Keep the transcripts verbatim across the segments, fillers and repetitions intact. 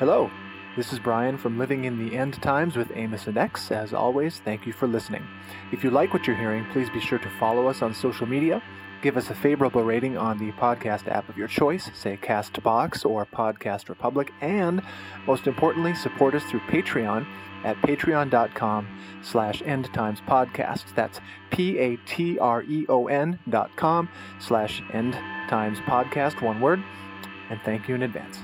Hello, this is Brian from Living in the End Times with Amos and X. As always, thank you for listening. If you like what you're hearing, please be sure to follow us on social media. Give us a favorable rating on the podcast app of your choice, say CastBox or Podcast Republic, and most importantly, support us through Patreon at patreon.com slash endtimespodcast. That's P-A-T-R-E-O-N dot com slash endtimespodcast, one word, and thank you in advance.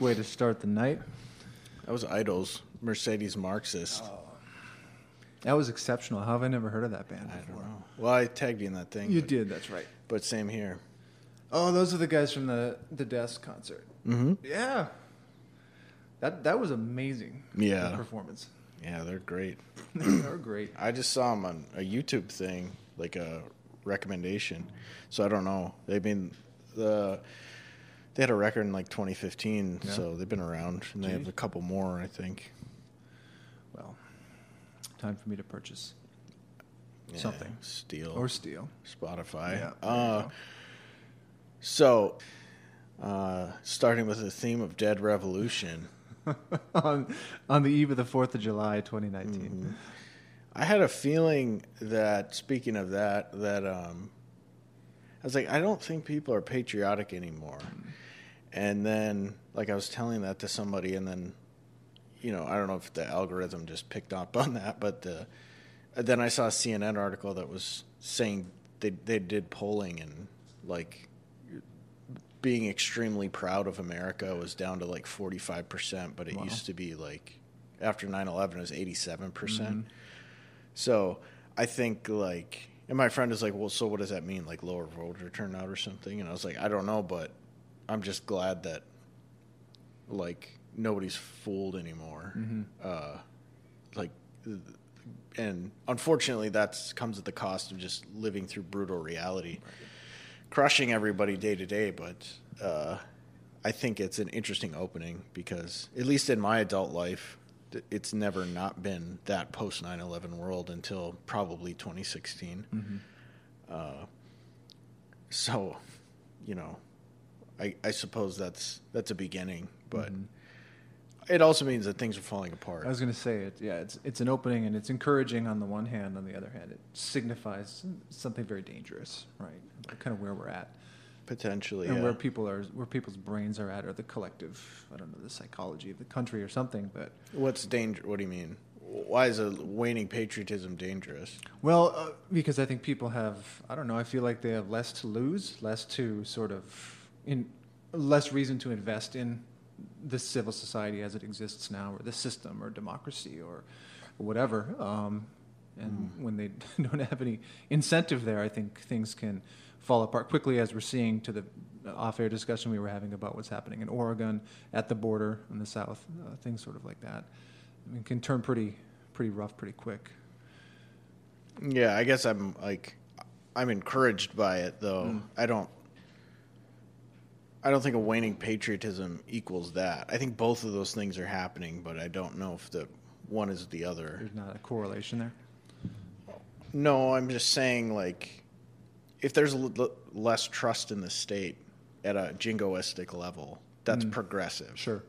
Way to start the night. That was Idols, Mercedes Marxist. Oh. That was exceptional. How have I never heard of that band before? I don't know. Well, I tagged you in that thing. You but, did, that's right. But same here. Oh, those are the guys from the, the Desk concert. Mm-hmm. Yeah. That that was amazing. Yeah. Performance. Yeah, they're great. They're great. I just saw them on a YouTube thing, like a recommendation. So I don't know. I mean, the... They had a record in like twenty fifteen, yeah. So they've been around, and they have a couple more, I think. Well, time for me to purchase yeah, something. Steal. Or steal. Spotify. Yeah, uh, so, uh, starting with the theme of Dead Revolution. on, on the eve of the fourth of July, twenty nineteen. Mm-hmm. I had a feeling that, speaking of that, that um, I was like, I don't think people are patriotic anymore. And then, like, I was telling that to somebody, and then, you know, I don't know if the algorithm just picked up on that, but the, then I saw a C N N article that was saying they they did polling, and, like, being extremely proud of America was down to, like, forty-five percent, but it wow. used to be, like, After nine eleven, it was eighty-seven percent. Mm-hmm. So I think, like, and my friend is like, well, so what does that mean? Like, lower voter turnout or something? And I was like, I don't know, but I'm just glad that, like, nobody's fooled anymore. Mm-hmm. Uh, like, and unfortunately, that comes at the cost of just living through brutal reality, right. Crushing everybody day to day. But uh, I think it's an interesting opening because, at least in my adult life, it's never not been that post nine eleven world until probably twenty sixteen. Mm-hmm. Uh, so, you know, I, I suppose that's, that's a beginning, but mm-hmm. it also means that things are falling apart. I was going to say it. Yeah. It's, it's an opening and it's encouraging on the one hand. On the other hand, it signifies something very dangerous, right? Kind of where we're at. Potentially, and yeah. where people are, where people's brains are at, or the collective—I don't know—the psychology of the country or something. But what's danger? What do you mean? Why is a waning patriotism dangerous? Well, uh, because I think people have—I don't know—I feel like they have less to lose, less to sort of, in less reason to invest in the civil society as it exists now, or the system, or democracy, or whatever. Um, and mm. when they don't have any incentive there, I think things can fall apart quickly, as we're seeing to the off-air discussion we were having about what's happening in Oregon at the border in the south, uh, things sort of like that. I mean, can turn pretty, pretty rough, pretty quick. Yeah, I guess I'm like, I'm encouraged by it though. Mm. I don't, I don't think a waning patriotism equals that. I think both of those things are happening, but I don't know if the one is the other. There's not a correlation there. No, I'm just saying, like, if there's l- l- less trust in the state at a jingoistic level, that's mm. progressive. Sure.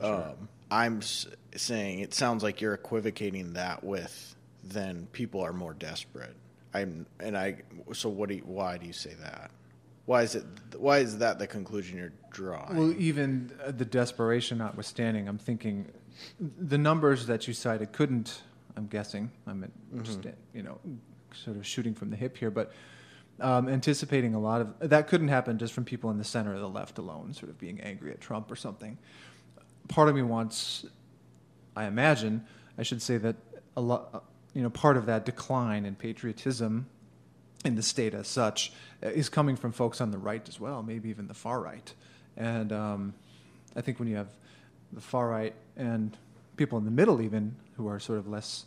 sure. Um, I'm s- saying it sounds like you're equivocating that with then people are more desperate. I'm and I. So what? Do you, why do you say that? Why is it? Why is that the conclusion you're drawing? Well, even the desperation notwithstanding, I'm thinking the numbers that you cited couldn't. I'm guessing. I'm at, mm-hmm. just, you know, sort of shooting from the hip here, but. Um, anticipating a lot of that couldn't happen just from people in the center of the left alone, sort of being angry at Trump or something. Part of me wants, I imagine, I should say that a lot, you know, part of that decline in patriotism in the state as such is coming from folks on the right as well, maybe even the far right. And um, I think when you have the far right and people in the middle, even who are sort of less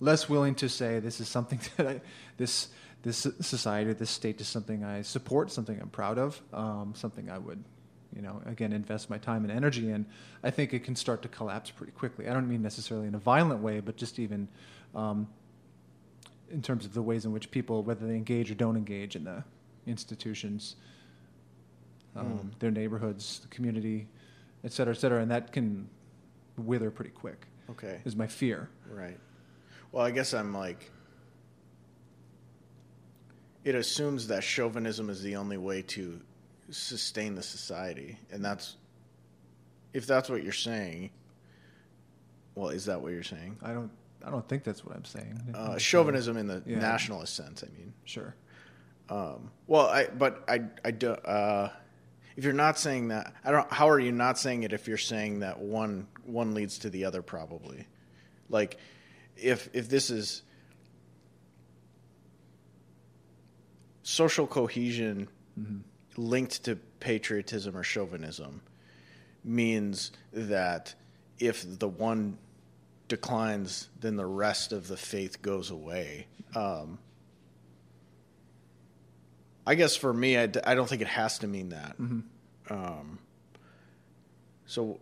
less willing to say this is something that I this. This society, this state is something I support, something I'm proud of, um, something I would, you know, again, invest my time and energy in. I think it can start to collapse pretty quickly. I don't mean necessarily in a violent way, but just even um, in terms of the ways in which people, whether they engage or don't engage in the institutions, um, mm. their neighborhoods, the community, et cetera, et cetera. And that can wither pretty quick. Okay. Is my fear. Right. Well, I guess I'm like... It assumes that chauvinism is the only way to sustain the society. And that's, if that's what you're saying, well, is that what you're saying? I don't, I don't think that's what I'm saying. Uh, chauvinism in the yeah. nationalist sense, I mean. Sure. Um, well, I, but I, I do, uh, if you're not saying that, I don't, how are you not saying it if you're saying that one, one leads to the other probably? Like if, if this is, social cohesion mm-hmm. linked to patriotism or chauvinism means that if the one declines, then the rest of the faith goes away. Um, I guess for me, I, d- I don't think it has to mean that. Mm-hmm. Um, so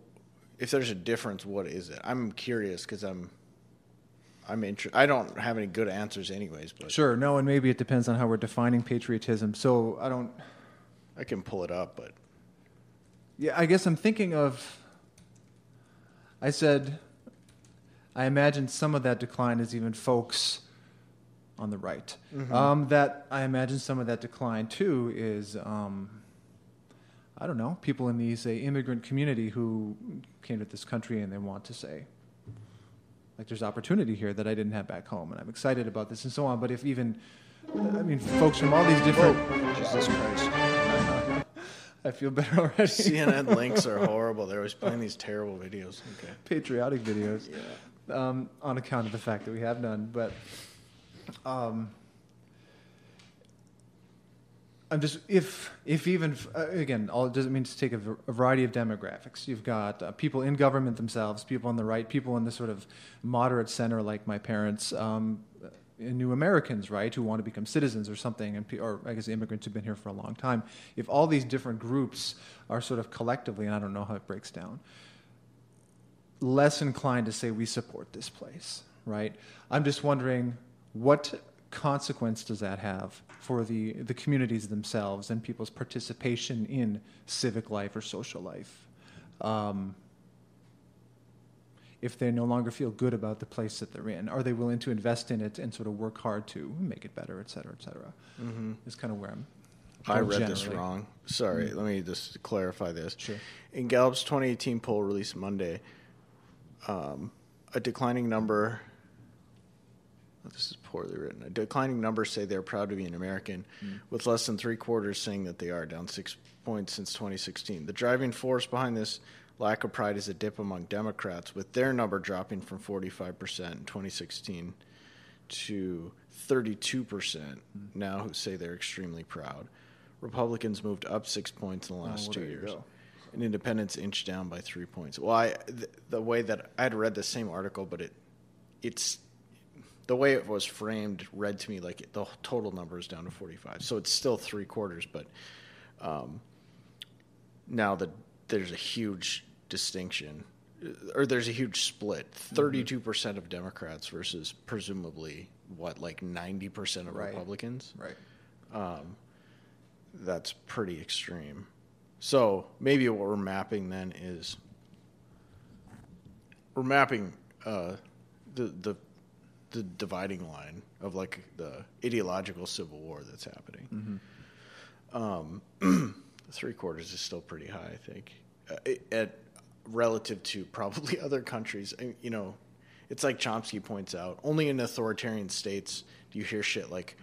if there's a difference, what is it? I'm curious because I'm... I'm inter- I don't have any good answers anyways. But sure, no, and maybe it depends on how we're defining patriotism. So I don't... I can pull it up, but... Yeah, I guess I'm thinking of... I said, I imagine some of that decline is even folks on the right. Mm-hmm. Um, that I imagine some of that decline, too, is... Um, I don't know, people in the, say, immigrant community who came to this country and they want to say... Like, there's opportunity here that I didn't have back home, and I'm excited about this and so on. But if even, I mean, folks from all these different... Whoa. Jesus Christ. I feel better already. C N N links are horrible. They're always playing these terrible videos. Okay. Patriotic videos. Yeah. Um, on account of the fact that we have none. But um, I'm just, if if even, uh, again, all it doesn't mean to take a, a variety of demographics. You've got uh, people in government themselves, people on the right, people in the sort of moderate center like my parents, um, new Americans, right, who want to become citizens or something, and or I guess immigrants who've been here for a long time. If all these different groups are sort of collectively, and I don't know how it breaks down, less inclined to say we support this place, right? I'm just wondering what consequence does that have for the, the communities themselves and people's participation in civic life or social life? Um, if they no longer feel good about the place that they're in? Are they willing to invest in it and sort of work hard to make it better, et cetera, et cetera? Mm-hmm. It's kind of where I'm I read generally. This wrong. Sorry, mm-hmm. Let me just clarify this. Sure. In Gallup's twenty eighteen poll released Monday, um, a declining number, well, this is poorly written, a declining number say they're proud to be an American, mm-hmm. with less than three quarters saying that they are, down six points since twenty sixteen. The driving force behind this lack of pride is a dip among Democrats, with their number dropping from forty-five percent in twenty sixteen to thirty-two percent now, who say they're extremely proud. Republicans moved up six points in the last oh, well, two years. And independents inched down by three points. Well, I, th- the way that I had read the same article, but it it's the way it was framed read to me like it, the total number is down to forty-five. So it's still three quarters, but um, now the there's a huge distinction, or there's a huge split. Thirty-two percent of Democrats versus presumably what, like ninety percent of right. Republicans. Right. Um, that's pretty extreme. So maybe what we're mapping then is we're mapping uh, the the the dividing line of like the ideological civil war that's happening. Mm-hmm. Um. Three quarters is still pretty high, I think, uh, it, at relative to probably other countries. And, you know, it's like Chomsky points out, only in authoritarian states do you hear shit like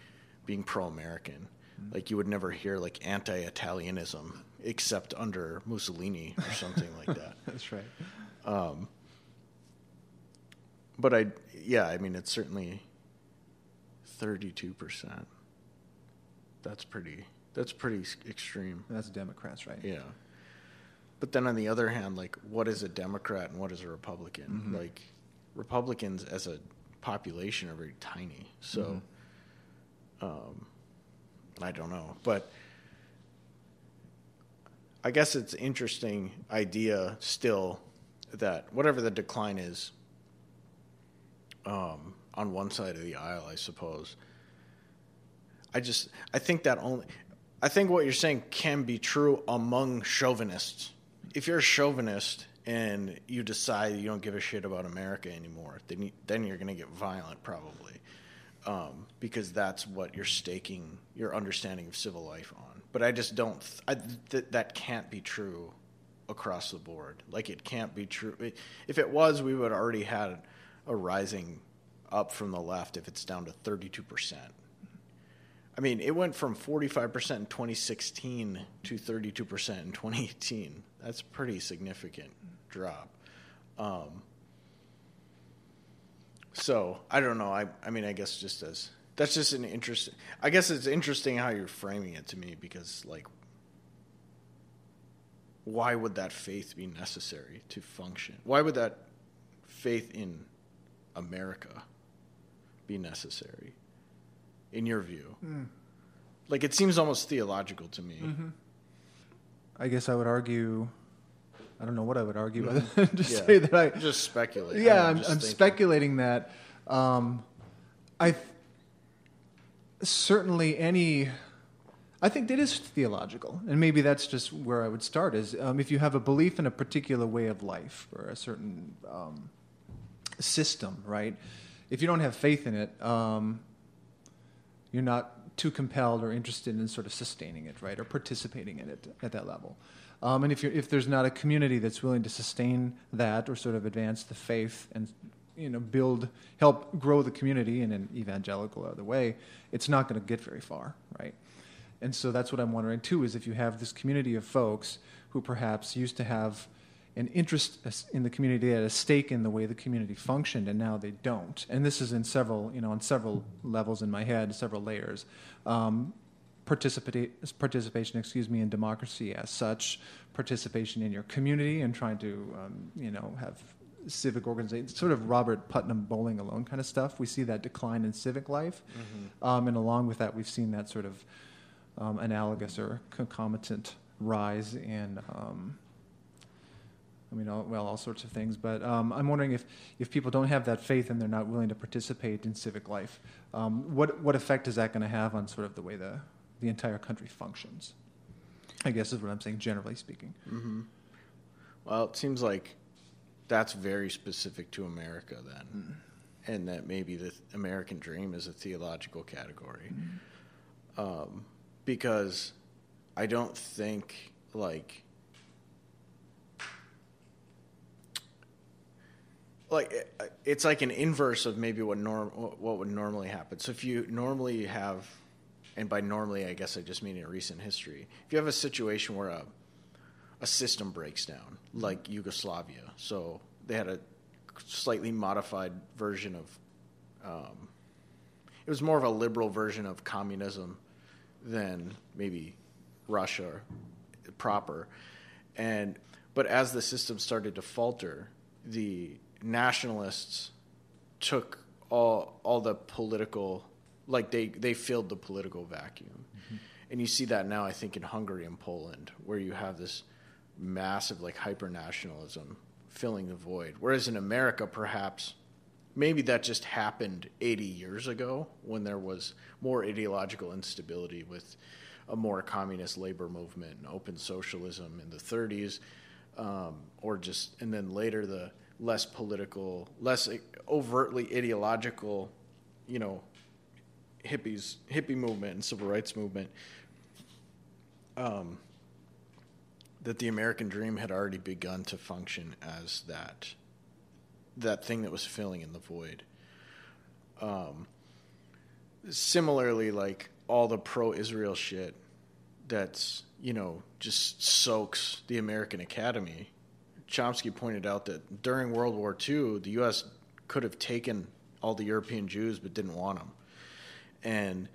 being pro-American. Mm-hmm. Like you would never hear like anti-Italianism except under Mussolini or something like that. That's right. Um, but I, yeah, I mean, it's certainly thirty-two percent. That's pretty... That's pretty extreme. That's Democrats, right? Yeah. But then on the other hand, like, what is a Democrat and what is a Republican? Mm-hmm. Like, Republicans as a population are very tiny. So, mm-hmm. um, I don't know. But I guess it's an interesting idea still that whatever the decline is um, on one side of the aisle, I suppose, I just, I think that only... I think what you're saying can be true among chauvinists. If you're a chauvinist and you decide you don't give a shit about America anymore, then, you, then you're going to get violent probably, um, because that's what you're staking your understanding of civil life on. But I just don't... Th- I, th- that can't be true across the board. Like, it can't be true. It, if it was, we would already had a rising up from the left if it's down to thirty-two percent. I mean, it went from forty-five percent in twenty sixteen to thirty-two percent in twenty eighteen. That's a pretty significant drop. Um, so, I don't know. I, I mean, I guess just as... That's just an interesting... I guess it's interesting how you're framing it to me because, like, why would that faith be necessary to function? Why would that faith in America be necessary? In your view. Mm. Like, it seems almost theological to me. Mm-hmm. I guess I would argue... I don't know what I would argue, other than to yeah. say that I... Just speculate. Yeah, I'm, I'm, I'm speculating that. Um, I... Th- certainly any... I think that is theological. And maybe that's just where I would start, is um, if you have a belief in a particular way of life, or a certain um, system, right? If you don't have faith in it... Um, you're not too compelled or interested in sort of sustaining it, right, or participating in it at that level. Um, and if you're, if there's not a community that's willing to sustain that or sort of advance the faith and, you know, build, help grow the community in an evangelical or other way, it's not going to get very far, right? And so that's what I'm wondering too, is if you have this community of folks who perhaps used to have an interest in the community, they had a stake in the way the community functioned, and now they don't. And this is in several, you know, on several levels in my head, several layers. Um, Participate, participation, excuse me, in democracy as such, participation in your community and trying to, um, you know, have civic organization, sort of Robert Putnam bowling alone kind of stuff. We see that decline in civic life. Mm-hmm. Um, and along with that, we've seen that sort of um, analogous or concomitant rise in, um, I mean, all, well, all sorts of things. But um, I'm wondering if, if people don't have that faith and they're not willing to participate in civic life, um, what, what effect is that going to have on sort of the way the the entire country functions, I guess is what I'm saying, generally speaking. Mm-hmm. Well, it seems like that's very specific to America then, mm-hmm. and that maybe the American dream is a theological category. Mm-hmm. Um, because I don't think, like, like it's like an inverse of maybe what norm what would normally happen. So if you normally have... And by normally, I guess I just mean in recent history. If you have a situation where a, a system breaks down, like Yugoslavia, so they had a slightly modified version of, um, it was more of a liberal version of communism than maybe Russia proper. And but as the system started to falter, the nationalists took all all the political... Like, they, they filled the political vacuum. Mm-hmm. And you see that now, I think, in Hungary and Poland, where you have this massive, like, hyper-nationalism filling the void. Whereas in America, perhaps, maybe that just happened eighty years ago when there was more ideological instability with a more communist labor movement and open socialism in the thirties, um, or just, and then later the less political, less overtly ideological, you know, hippies, hippie movement and civil rights movement, um, that the American dream had already begun to function as that, that thing that was filling in the void. Um, similarly, like all the pro-Israel shit that's, you know, just soaks the American Academy. Chomsky pointed out that during World War Two, the U S could have taken all the European Jews but didn't want them. And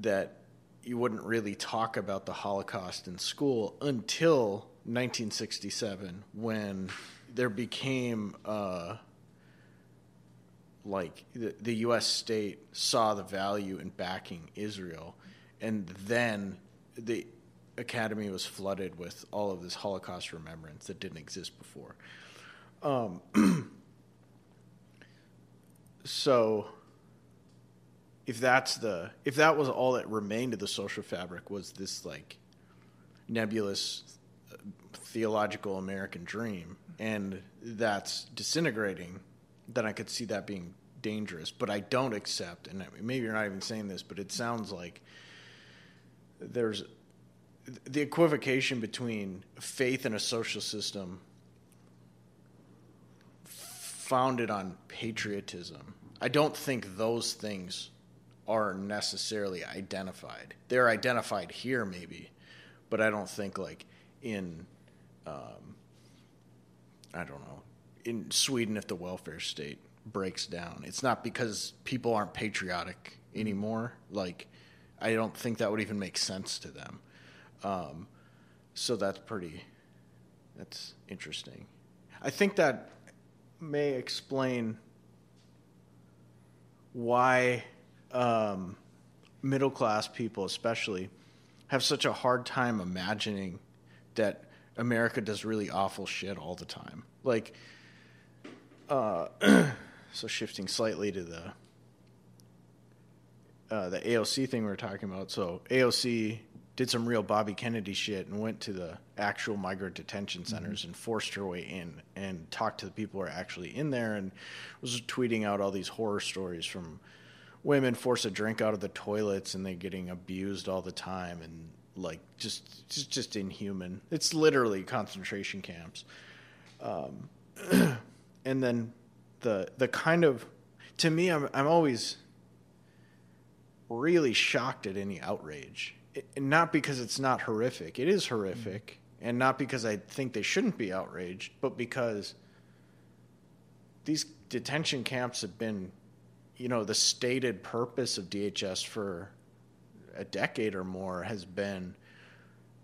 that you wouldn't really talk about the Holocaust in school until nineteen sixty-seven, when there became, uh, like, the, the U S state saw the value in backing Israel. And then the academy was flooded with all of this Holocaust remembrance that didn't exist before. Um, so... If that's the if that was all that remained of the social fabric was this like nebulous uh, theological American dream, and that's disintegrating, then I could see that being dangerous. But I don't accept, and maybe you're not even saying this, but it sounds like there's the equivocation between faith in a social system founded on patriotism. I don't think those things are necessarily identified. They're identified here maybe, but I don't think like in, um, I don't know, in Sweden, if the welfare state breaks down, it's not because people aren't patriotic anymore. Like, I don't think that would even make sense to them. Um, so that's pretty, that's interesting. I think that may explain why... Um, middle-class people especially have such a hard time imagining that America does really awful shit all the time. Like, uh, so shifting slightly to the uh, the A O C thing we were talking about. So A O C did some real Bobby Kennedy shit and went to the actual migrant detention centers, mm-hmm. and forced her way in and talked to the people who are actually in there, and was tweeting out all these horror stories from women force a drink out of the toilets and they're getting abused all the time, and like just just, just inhuman. It's literally concentration camps. Um, and then the the kind of, to me, I'm I'm always really shocked at any outrage it, not because it's not horrific. It is horrific, mm-hmm. and not because I think they shouldn't be outraged, but because these detention camps have been, you know, the stated purpose of D H S for a decade or more has been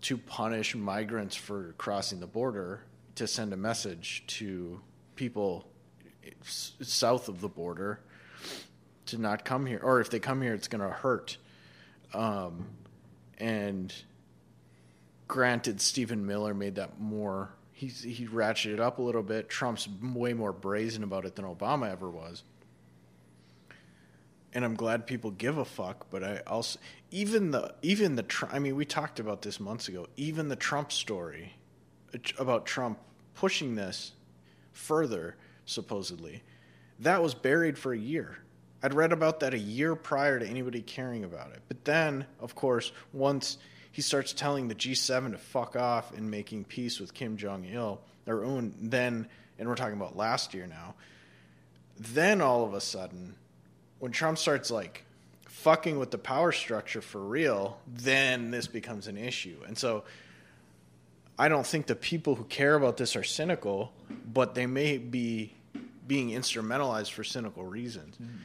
to punish migrants for crossing the border, to send a message to people south of the border to not come here, or if they come here, it's going to hurt. Um, and granted, Stephen Miller made that more, he, he ratcheted it up a little bit. Trump's way more brazen about it than Obama ever was. And I'm glad people give a fuck, but I also, even the, even the, I mean, we talked about this months ago, even the Trump story about Trump pushing this further, supposedly, that was buried for a year. I'd read about that a year prior to anybody caring about it. But then, of course, once he starts telling the G seven to fuck off and making peace with Kim Jong-il, their own, then, and we're talking about last year now, then all of a sudden, when Trump starts, like, fucking with the power structure for real, then this becomes an issue. And so I don't think the people who care about this are cynical, but they may be being instrumentalized for cynical reasons. Mm-hmm.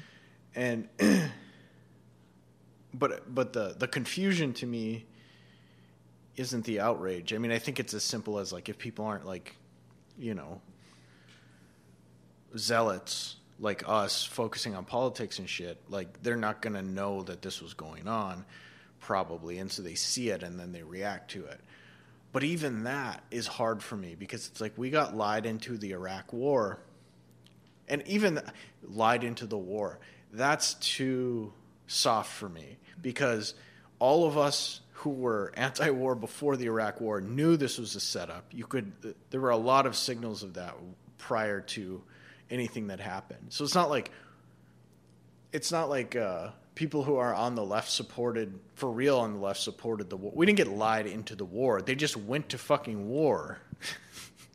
And but but the, the confusion to me isn't the outrage. I mean, I think it's as simple as, like, if people aren't, like, you know, zealots like us focusing on politics and shit, like, they're not going to know that this was going on, probably. And so they see it and then they react to it. But even that is hard for me, because it's like we got lied into the Iraq war and even the, lied into the war. That's too soft for me, because all of us who were anti-war before the Iraq war knew this was a setup. You could, there were a lot of signals of that prior to anything that happened. So it's not like, it's not like uh, people who are on the left supported, for real on the left supported the war. We didn't get lied into the war. They just went to fucking war,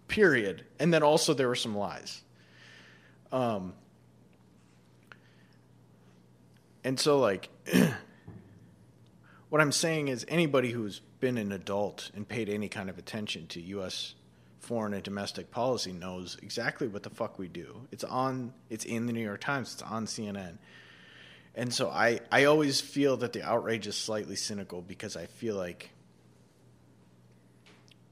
period. And then also there were some lies. Um, and so, like, what I'm saying is anybody who's been an adult and paid any kind of attention to U S foreign and domestic policy knows exactly what the fuck we do. It's on, it's in the New York Times, it's on C N N. And so I, I always feel that the outrage is slightly cynical, because I feel like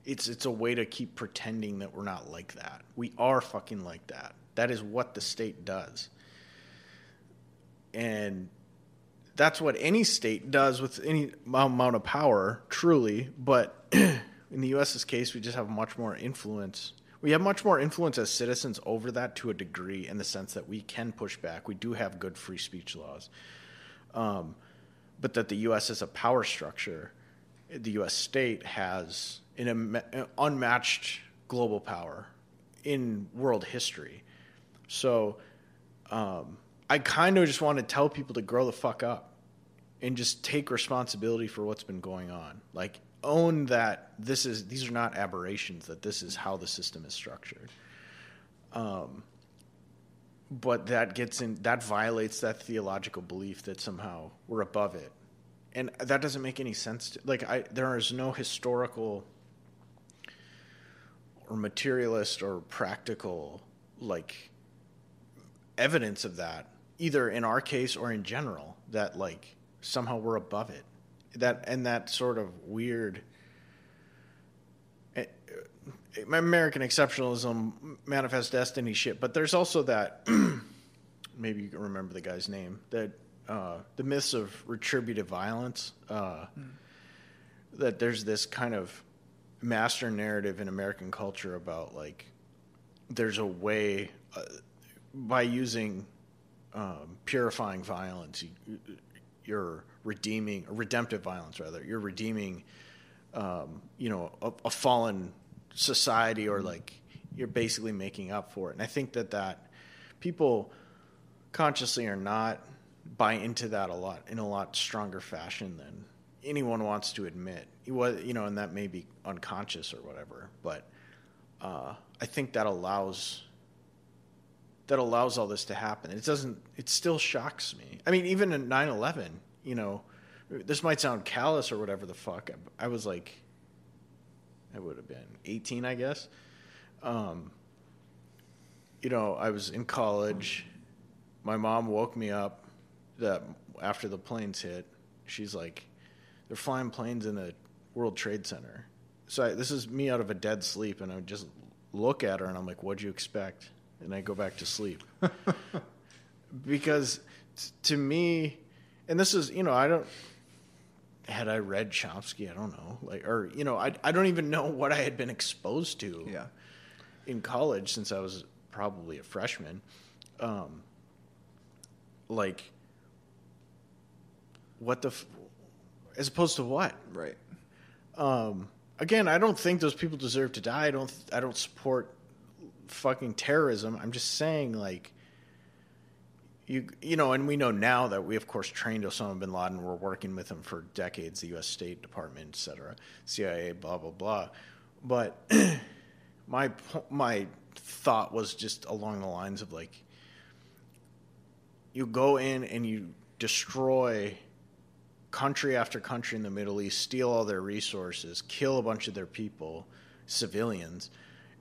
it's, it's a way to keep pretending that we're not like that. We are fucking like that. That is what the state does. And that's what any state does with any amount of power, truly. But in the U S's case, we just have much more influence. We have much more influence as citizens over that, to a degree, in the sense that we can push back. We do have good free speech laws. Um, but that the U S as a power structure, the U S state has an, um, an unmatched global power in world history. So um, I kind of just want to tell people to grow the fuck up and just take responsibility for what's been going on. Like, own that this is, these are not aberrations, that this is how the system is structured. Um, but that gets in, that violates that theological belief that somehow we're above it. And that doesn't make any sense to, like, I, there is no historical or materialist or practical, like, evidence of that, either in our case or in general, that, like, somehow we're above it. That, and that sort of weird, it, it, American exceptionalism, manifest destiny shit. But there's also that, maybe you can remember the guy's name, that uh, the myths of retributive violence, uh, mm. that there's this kind of master narrative in American culture about, like, there's a way, uh, by using um, purifying violence, you, you're redeeming, redemptive violence rather, you're redeeming, um, you know, a, a fallen society, or, like, you're basically making up for it. And I think that that people consciously or not buy into that a lot, in a lot stronger fashion than anyone wants to admit. It was, you know, and that may be unconscious or whatever, but uh, I think that allows, that allows all this to happen. It doesn't, it still shocks me. I mean, even in nine eleven, you know, this might sound callous or whatever the fuck. I was like, I would have been eighteen, I guess. Um, you know, I was in college. My mom woke me up that after the planes hit. She's like, they're flying planes in the World Trade Center. So I, this is me out of a dead sleep, and I would just look at her, and I'm like, what'd you expect? And I go back to sleep. Because t- to me, and this is, you know, I don't, had I read Chomsky, I don't know, like, or, you know, I, I don't even know what I had been exposed to yeah. in college since I was probably a freshman. Um, like, what the, f- as opposed to what? Right. Um, again, I don't think those people deserve to die. I don't, I don't support fucking terrorism. I'm just saying, like, You you know, and we know now that we, of course, trained Osama bin Laden. We're working with him for decades, the U S State Department, et cetera, C I A, blah, blah, blah. But my my thought was just along the lines of, like, you go in and you destroy country after country in the Middle East, steal all their resources, kill a bunch of their people, civilians,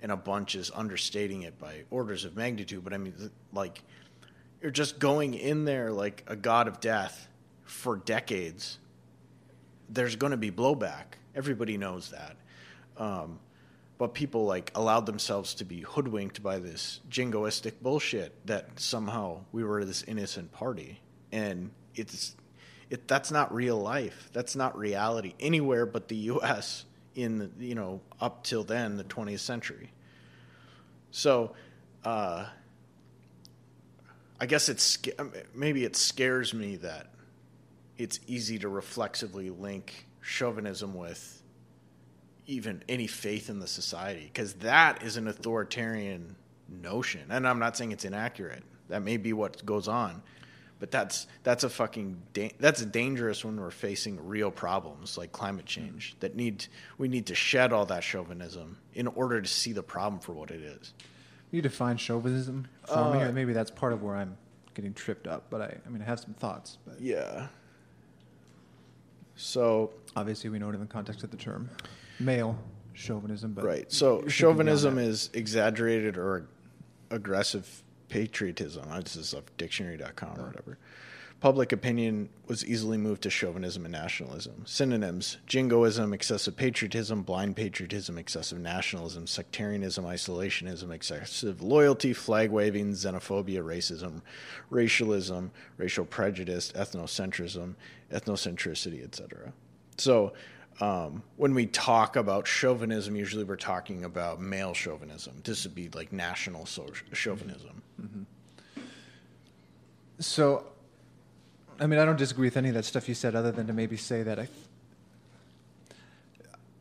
and a bunch is understating it by orders of magnitude. But, I mean, like... You're just going in there like a god of death for decades. There's going to be blowback. Everybody knows that. Um, but people like allowed themselves to be hoodwinked by this jingoistic bullshit that somehow we were this innocent party. And it's it that's not real life. That's not reality anywhere but the U S in the, you know, up till then, the twentieth century. So, uh I guess it's maybe it scares me that it's easy to reflexively link chauvinism with even any faith in the society, because that is an authoritarian notion. And I'm not saying it's inaccurate. That may be what goes on, but that's that's a fucking da- that's dangerous when we're facing real problems like climate change mm-hmm. that need we need to shed all that chauvinism in order to see the problem for what it is. You define chauvinism for uh, me. Maybe that's part of where I'm getting tripped up. But I, I mean, I have some thoughts. But yeah. So obviously, we know it in the context of the term male chauvinism. But right. So chauvinism is exaggerated or aggressive patriotism. This is off dictionary dot com or whatever. Public opinion was easily moved to chauvinism and nationalism. Synonyms: jingoism, excessive patriotism, blind patriotism, excessive nationalism, sectarianism, isolationism, excessive loyalty, flag-waving, xenophobia, racism, racialism, racial prejudice, ethnocentrism, ethnocentricity, et cetera. So um, when we talk about chauvinism, usually we're talking about male chauvinism. This would be like national so- chauvinism. Mm-hmm. So... I mean, I don't disagree with any of that stuff you said, other than to maybe say that I,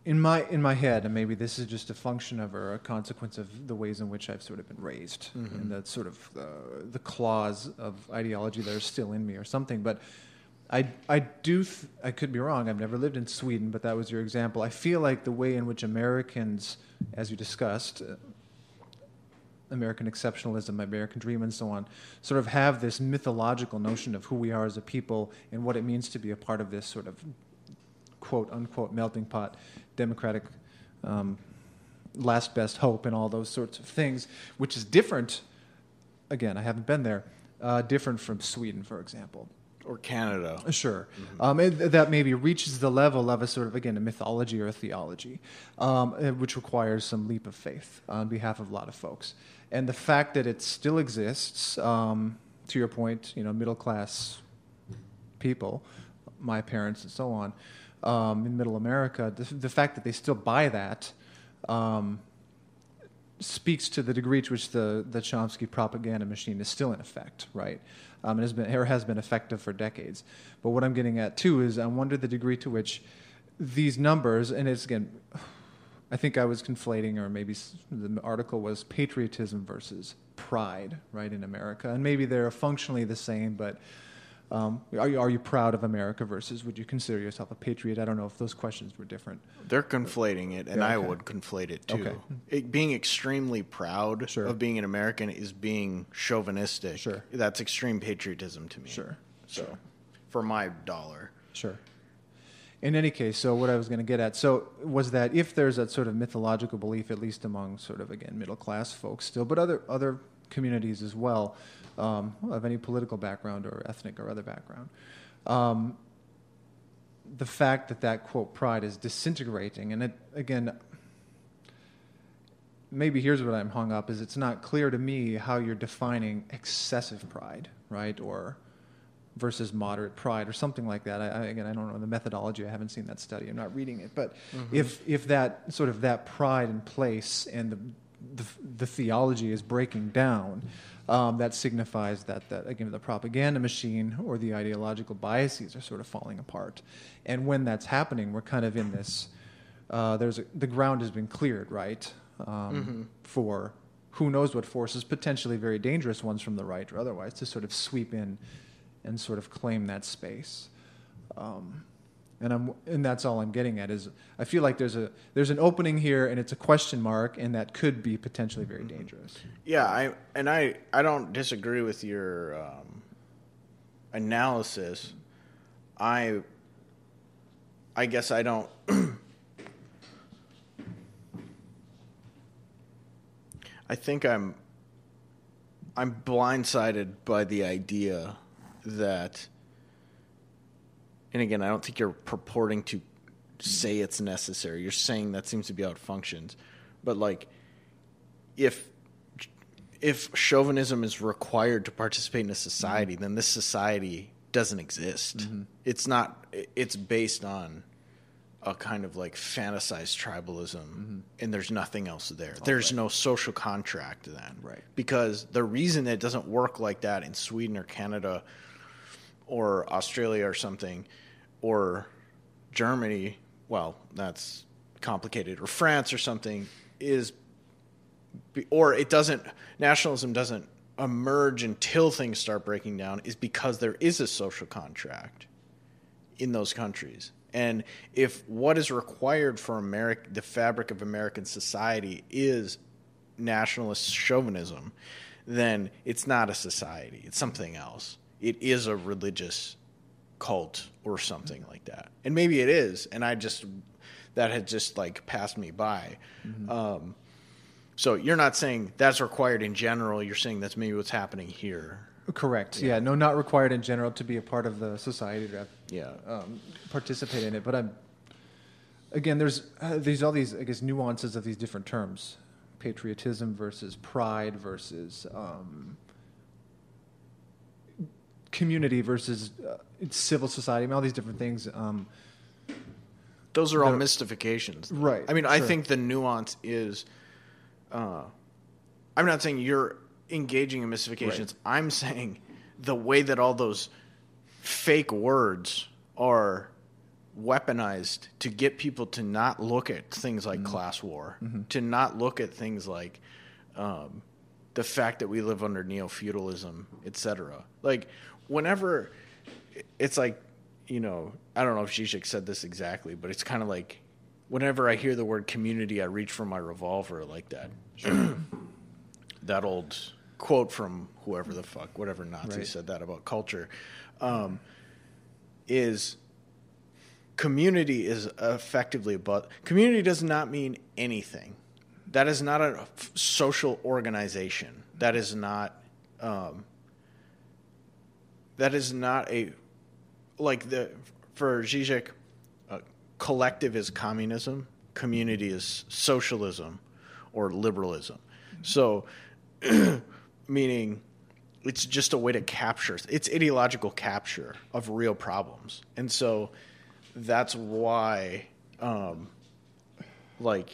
in my in my head, and maybe this is just a function of or a consequence of the ways in which I've sort of been raised, mm-hmm. and that sort of uh, the claws of ideology that are still in me or something. But I I do th- I could be wrong. I've never lived in Sweden, but that was your example. I feel like the way in which Americans, as you discussed. Uh, American exceptionalism, American dream, and so on, sort of have this mythological notion of who we are as a people and what it means to be a part of this sort of quote-unquote melting pot, democratic um, last best hope and all those sorts of things, which is different, again, I haven't been there, uh, different from Sweden, for example. Or Canada. Sure. Mm-hmm. Um, it, that maybe reaches the level of a sort of, again, a mythology or a theology, um, which requires some leap of faith on behalf of a lot of folks. And the fact that it still exists, um, to your point, you know, middle-class people, my parents and so on, um, in middle America, the, the fact that they still buy that um, speaks to the degree to which the, the Chomsky propaganda machine is still in effect, right? Um, it has been, or has been effective for decades. But what I'm getting at, too, is I wonder the degree to which these numbers, and it's, again... I think I was conflating, or maybe the article was patriotism versus pride, right, in America. And maybe they're functionally the same, but um, are you, are you proud of America versus would you consider yourself a patriot? I don't know if those questions were different. They're conflating it, and yeah, okay. I would conflate it, too. Okay. It, being extremely proud sure. of being an American is being chauvinistic. Sure. That's extreme patriotism to me. Sure. So, sure. For my dollar. Sure. In any case, so what I was going to get at, so was that if there's that sort of mythological belief, at least among sort of, again, middle-class folks still, but other other communities as well, um, of any political background or ethnic or other background, um, the fact that that, quote, pride is disintegrating, and it, again, maybe here's what I'm hung up, is it's not clear to me how you're defining excessive pride, right, or versus moderate pride or something like that. I, I, again, I don't know the methodology. I haven't seen that study. I'm not reading it. But mm-hmm. if if that sort of that pride in place and the the, the theology is breaking down, um, that signifies that, that, again, the propaganda machine or the ideological biases are sort of falling apart. And when that's happening, we're kind of in this, uh, there's a, the ground has been cleared, right, um, mm-hmm. for who knows what forces, potentially very dangerous ones from the right or otherwise, to sort of sweep in and sort of claim that space, um, and I'm and that's all I'm getting at is I feel like there's a there's an opening here and it's a question mark and that could be potentially very dangerous. Yeah, I and I I don't disagree with your um, analysis. I I guess I don't. I think I'm I'm blindsided by the idea that, and again, I don't think you're purporting to say it's necessary. You're saying that seems to be how it functions. But, like, if if chauvinism is required to participate in a society, mm-hmm. then this society doesn't exist. Mm-hmm. It's not, it's based on a kind of, like, fantasized tribalism, mm-hmm. and there's nothing else there. Oh, there's right. no social contract then. Right. Because the reason that it doesn't work like that in Sweden or Canada or Australia or something, or Germany, well, that's complicated, or France or something, is, or it doesn't, nationalism doesn't emerge until things start breaking down, is because there is a social contract in those countries. And if what is required for America, the fabric of American society, is nationalist chauvinism, then it's not a society. It's something else. It is a religious cult or something like that. And maybe it is, and I just that had just like passed me by. Mm-hmm. Um, so you're not saying that's required in general. You're saying that's maybe what's happening here. Correct. Yeah. yeah. No, not required in general to be a part of the society to yeah. um, participate in it. But I'm again, there's uh, these all these I guess nuances of these different terms: patriotism versus pride versus um, community versus uh, civil society. I mean, all these different things. Um, Those are all mystifications, though. Right? I mean, sure. I think the nuance is. Uh, I'm not saying you're engaging in mystifications. Right. I'm saying the way that all those fake words are weaponized to get people to not look at things like mm-hmm. class war, mm-hmm. to not look at things like um, the fact that we live under neo-feudalism, et cetera. Like, whenever it's like, you know, I don't know if Zizek said this exactly, but it's kind of like whenever I hear the word community, I reach for my revolver like that. Sure. That old quote from whoever the fuck, whatever Nazi right. said that about culture, um, is community is effectively about community does not mean anything. That is not a social organization. That is not. Um, that is not a like the for Zizek, uh, collective is communism. Community is socialism or liberalism. So. Meaning it's just a way to capture, it's ideological capture of real problems. And so that's why, um, like,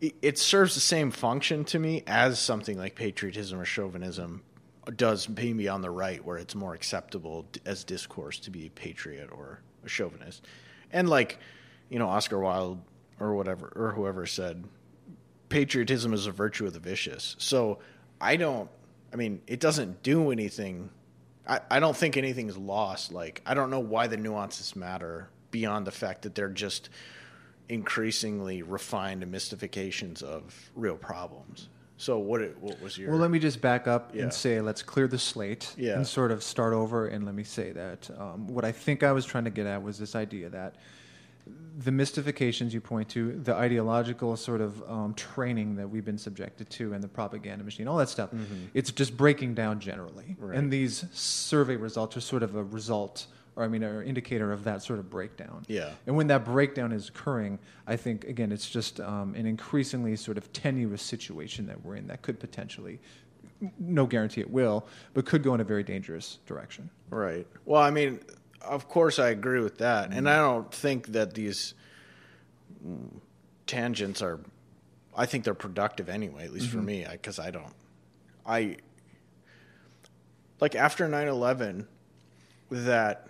it, it serves the same function to me as something like patriotism or chauvinism does maybe on the right, where it's more acceptable as discourse to be a patriot or a chauvinist. And, like, you know, Oscar Wilde or whatever, or whoever said, patriotism is a virtue of the vicious. So I don't, I mean, it doesn't do anything. I, I don't think anything's lost. Like, I don't know why the nuances matter beyond the fact that they're just increasingly refined mystifications of real problems. So what it, what was your... Well, let me just back up yeah. and say, let's clear the slate yeah. and sort of start over. And let me say that um, what I think I was trying to get at was this idea that the mystifications you point to, the ideological sort of um, training that we've been subjected to, and the propaganda machine, all that stuff, mm-hmm. it's just breaking down generally. Right. And these survey results are sort of a result, or I mean, an indicator of that sort of breakdown. Yeah. And when that breakdown is occurring, I think, again, it's just um, an increasingly sort of tenuous situation that we're in that could potentially, no guarantee it will, but could go in a very dangerous direction. Right. Well, I mean... Of course, I agree with that. And I don't think that these tangents are, I think they're productive anyway, at least mm-hmm. for me, because I, I don't, I, like after nine eleven, that,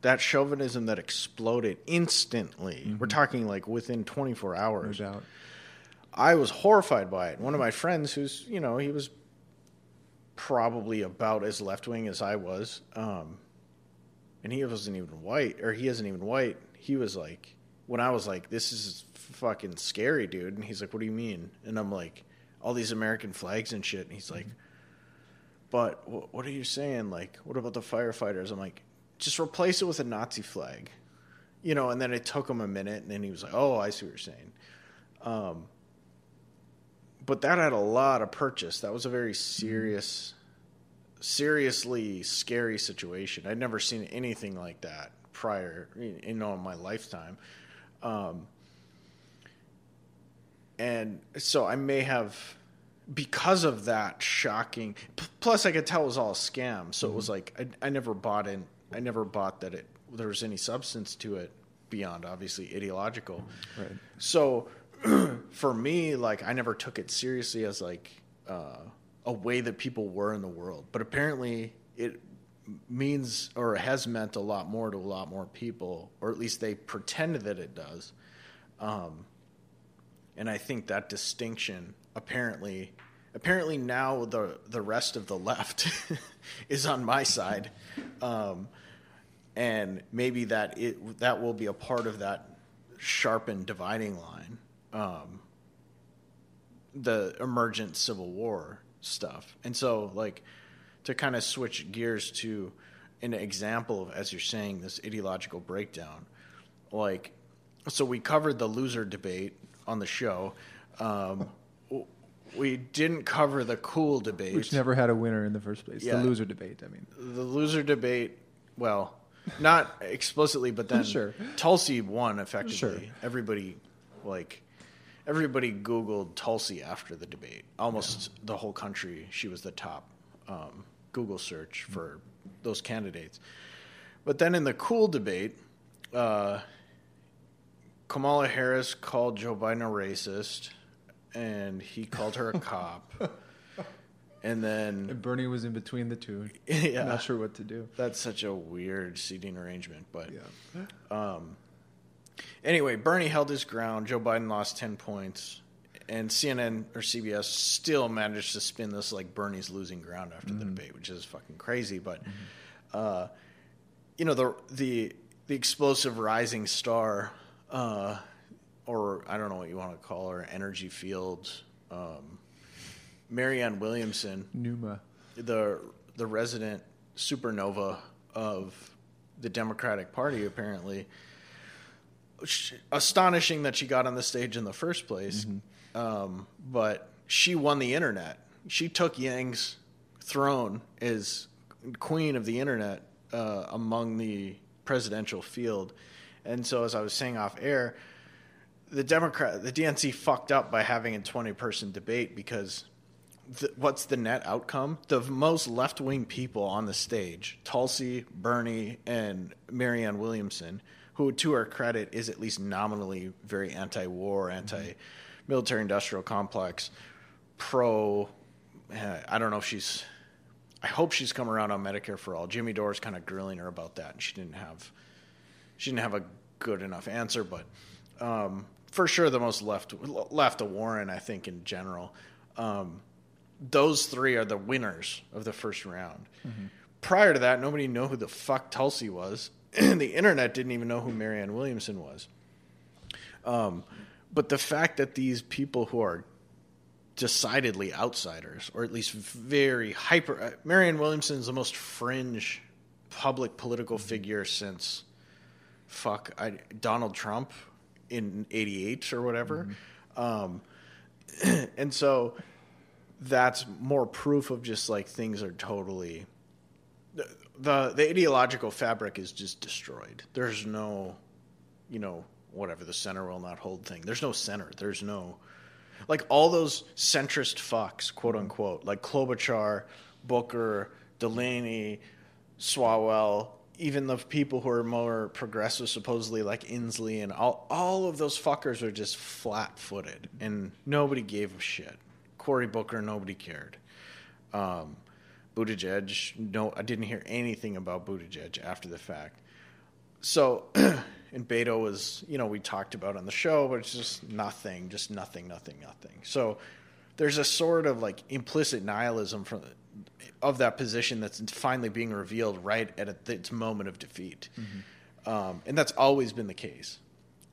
that chauvinism that exploded instantly, mm-hmm. we're talking like within twenty-four hours. No doubt. I was horrified by it. One of my friends who's, you know, he was probably about as left-wing as I was, um, and he wasn't even white, or he isn't even white. He was like, when I was like, this is fucking scary, dude. And he's like, what do you mean? And I'm like, all these American flags and shit. And he's like, but w- what are you saying? Like, what about the firefighters? I'm like, just replace it with a Nazi flag. You know, and then it took him a minute, and then he was like, oh, I see what you're saying. Um, but that had a lot of purchase. That was a very serious... seriously scary situation. I'd never seen anything like that prior, you know, in my lifetime. Um, and so I may have, because of that shocking, p- plus I could tell it was all a scam. So mm-hmm. it was like, I, I never bought in, I never bought that it, there was any substance to it beyond obviously ideological. Right. So for me, like I never took it seriously as like, uh, a way that people were in the world. But apparently it means or has meant a lot more to a lot more people, or at least they pretend that it does. Um, and I think that distinction apparently, apparently now the, the rest of the left is on my side. Um, and maybe that it, that will be a part of that sharpened dividing line. Um, the emergent civil war stuff. And so like to kind of switch gears to an example of, as you're saying, this ideological breakdown, like, so we covered the loser debate on the show. Um, we didn't cover the cool debate, which never had a winner in the first place. Yeah. The loser debate. I mean, the loser debate, well, not explicitly, but then sure. Tulsi won effectively. Sure. Everybody like, Everybody Googled Tulsi after the debate. Almost yeah. the whole country, she was the top um, Google search for those candidates. But then in the cool debate, uh, Kamala Harris called Joe Biden a racist, and he called her a cop. And then... And Bernie was in between the two. Yeah. Not sure what to do. That's such a weird seating arrangement, but... Yeah. Um, Anyway, Bernie held his ground. Joe Biden lost ten points. And C N N or C B S still managed to spin this like Bernie's losing ground after mm-hmm. the debate, which is fucking crazy. But, mm-hmm. uh, you know, the the the explosive rising star, uh, or I don't know what you want to call her, energy field, um, Marianne Williamson. Numa. The, the resident supernova of the Democratic Party, apparently. Astonishing that she got on the stage in the first place, mm-hmm. um, but she won the internet. She took Yang's throne as queen of the internet uh, among the presidential field. And so, as I was saying off air, the Democrat, the D N C fucked up by having a twenty-person debate because th- what's the net outcome? The most left-wing people on the stage, Tulsi, Bernie, and Marianne Williamson, who, to her credit, is at least nominally very anti-war, anti-military-industrial complex, pro... I don't know if she's... I hope she's come around on Medicare for All. Jimmy Dore's kind of grilling her about that, and she didn't have she didn't have a good enough answer, but um, for sure the most left, left of Warren, I think, in general. Um, those three are the winners of the first round. Mm-hmm. Prior to that, nobody knew who the fuck Tulsi was. The internet didn't even know who Marianne Williamson was. Um, but the fact that these people who are decidedly outsiders, or at least very hyper. Uh, Marianne Williamson is the most fringe public political figure since fuck I, Donald Trump in eighty-eight or whatever. Mm-hmm. Um, and so that's more proof of just like things are totally the, the, the ideological fabric is just destroyed. There's no, you know, whatever the center will not hold thing. There's no center. There's no, like all those centrist fucks, quote unquote, like Klobuchar, Booker, Delaney, Swalwell, even the people who are more progressive, supposedly like Inslee and all, all of those fuckers are just flat footed and nobody gave a shit. Cory Booker, nobody cared. Um, Buttigieg, no, I didn't hear anything about Buttigieg after the fact. So, and Beto was, you know, we talked about on the show, but it's just nothing, just nothing, nothing, nothing. So there's a sort of like implicit nihilism from of that position that's finally being revealed right at a, its moment of defeat. Mm-hmm. Um, and that's always been the case.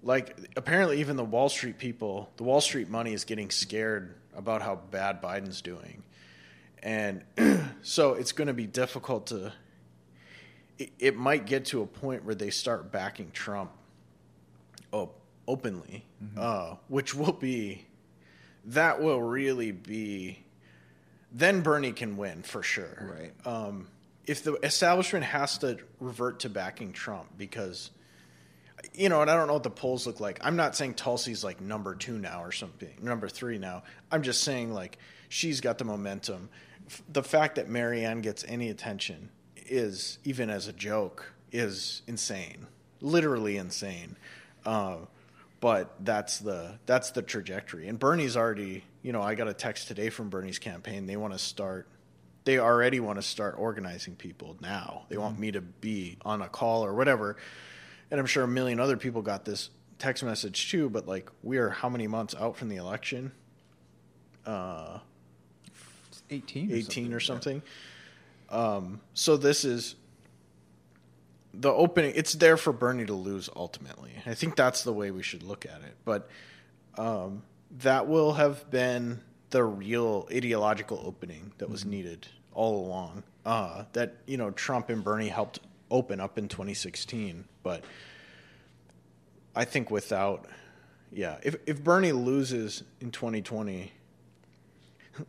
Like apparently even the Wall Street people, the Wall Street money is getting scared about how bad Biden's doing. And so it's going to be difficult to, it, it might get to a point where they start backing Trump op- openly, mm-hmm. uh, which will be, that will really be, then Bernie can win for sure. Right. Um, if the establishment has to revert to backing Trump because, you know, and I don't know what the polls look like. I'm not saying Tulsi's like number two now or something, number three now. I'm just saying like she's got the momentum. F- the fact that Marianne gets any attention is, even as a joke, is insane, literally insane. Uh, but that's the that's the trajectory. And Bernie's already, you know, I got a text today from Bernie's campaign. They want to start. They already want to start organizing people now. They want me to be on a call or whatever. And I'm sure a million other people got this text message too, but like we are how many months out from the election? Uh, eighteen. eighteen or something. Yeah. Um, so this is the opening. It's there for Bernie to lose ultimately. I think that's the way we should look at it. But um, that will have been the real ideological opening that was mm-hmm. needed all along. Uh, that, you know, Trump and Bernie helped open up in twenty sixteen, but I think without, yeah, if if Bernie loses in twenty twenty,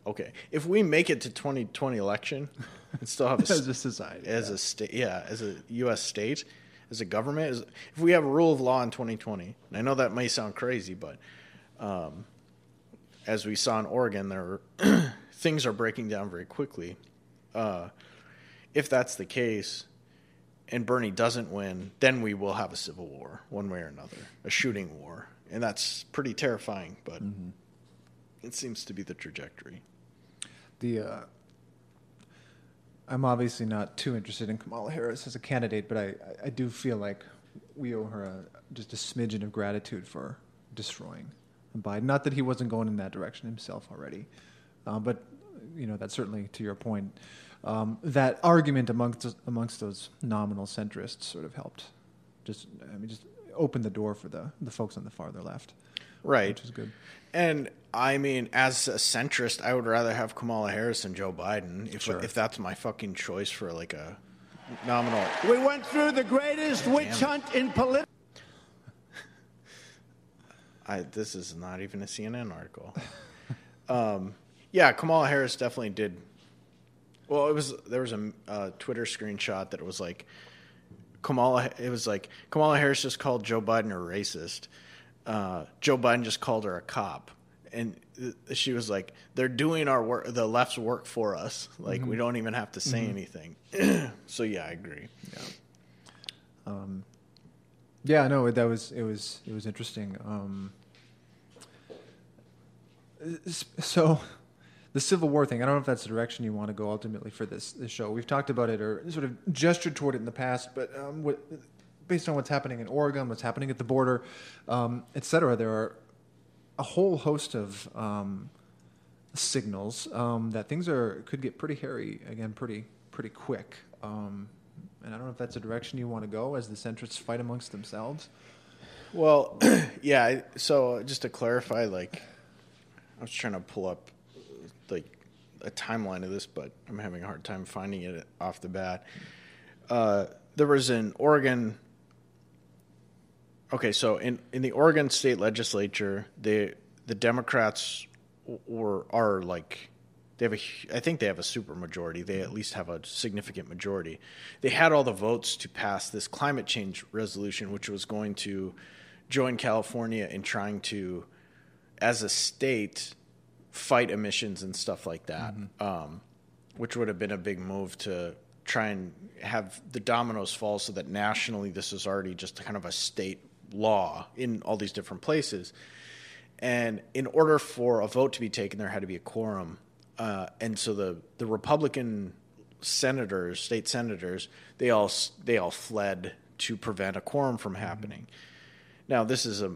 okay, if we make it to twenty twenty election and still have a, as a society, as yeah. a state, yeah, as a U S state, as a government, as, if we have a rule of law in twenty twenty, and I know that may sound crazy, but um, as we saw in Oregon, there are things are breaking down very quickly. Uh, if that's the case, and Bernie doesn't win, then we will have a civil war one way or another, a shooting war. And that's pretty terrifying, but mm-hmm. it seems to be the trajectory. The uh, I'm obviously not too interested in Kamala Harris as a candidate, but I, I do feel like we owe her a, just a smidgen of gratitude for destroying Biden. Not that he wasn't going in that direction himself already, uh, but you know that's certainly, to your point, Um, that argument amongst amongst those nominal centrists sort of helped, just I mean, just opened the door for the, the folks on the farther left, right? Which is good. And I mean, as a centrist, I would rather have Kamala Harris than Joe Biden if sure. if that's my fucking choice for like a nominal. We went through the greatest Damn. witch hunt in politics. I this is not even a C N N article. um, yeah, Kamala Harris definitely did. Well, it was there was a uh, Twitter screenshot that it was like Kamala. It was like Kamala Harris just called Joe Biden a racist. Uh, Joe Biden just called her a cop, and she was like, "They're doing our work, the left's work for us. Like mm-hmm. we don't even have to say mm-hmm. anything." So yeah, I agree. Yeah. Um. Yeah. No. That was it. Was it was interesting. Um. So. The Civil War thing, I don't know if that's the direction you want to go ultimately for this, this show. We've talked about it or sort of gestured toward it in the past, but um, what, based on what's happening in Oregon, what's happening at the border, um, et cetera, there are a whole host of um, signals um, that things are could get pretty hairy, again, pretty pretty quick. Um, and I don't know if that's the direction you want to go as the centrists fight amongst themselves. Well, yeah, so just to clarify, like I was trying to pull up a timeline of this, but I'm having a hard time finding it off the bat. Uh, there was an Oregon... Okay, so in, in the Oregon state legislature, the the Democrats were are like they have a I think they have a super majority. They at least have a significant majority. They had all the votes to pass this climate change resolution, which was going to join California in trying to, as a state, fight emissions and stuff like that, mm-hmm. um, which would have been a big move to try and have the dominoes fall so that nationally this is already just kind of a state law in all these different places. And in order for a vote to be taken, there had to be a quorum. Uh, and so the, the Republican senators, state senators, they all they all fled to prevent a quorum from happening. Now, this is a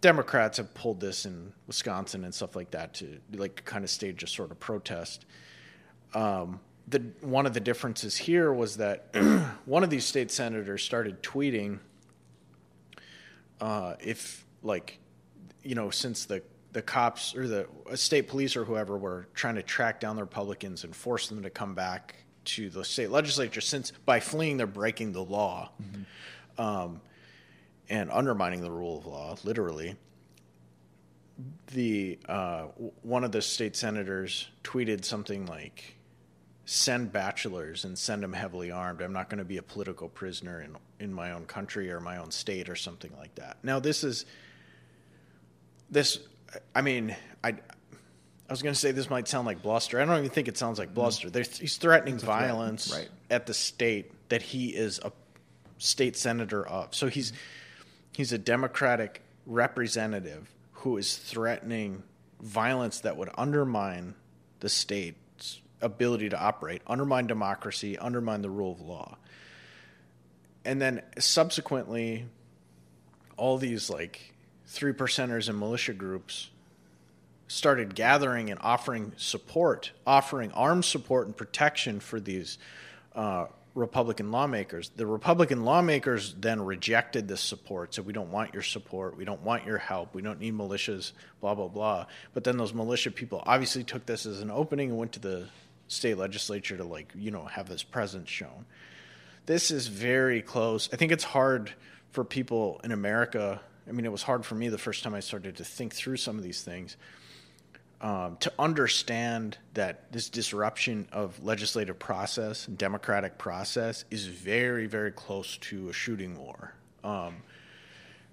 Democrats have pulled this in Wisconsin and stuff like that to like kind of stage a sort of protest. Um, the one of the differences here was that one of these state senators started tweeting, Uh, if like, you know, since the, the cops or the state police or whoever were trying to track down the Republicans and force them to come back to the state legislature, since by fleeing, they're breaking the law, mm-hmm. um, and undermining the rule of law, literally. The, uh, one of the state senators tweeted something like, send bachelors and send them heavily armed. I'm not going to be a political prisoner in in my own country or my own state or something like that. Now, this is this. I mean, I I was going to say this might sound like bluster. I don't even think it sounds like bluster. There's, he's threatening it's violence threat. Right. at the state that he is a state senator of. So he's he's a Democratic representative who is threatening violence that would undermine the state. Ability to operate, undermine democracy, undermine the rule of law. And then subsequently, all these like three percenters and militia groups started gathering and offering support, offering armed support and protection for these uh, Republican lawmakers. The Republican lawmakers then rejected this support, said, we don't want your support, we don't want your help, we don't need militias, blah, blah, blah. But then those militia people obviously took this as an opening and went to the state legislature to, like, you know, have his presence shown. This is very close. I think it's hard for people in America. I mean, it was hard for me the first time I started to think through some of these things, um, to understand that this disruption of legislative process and democratic process is very, very close to a shooting war. Um,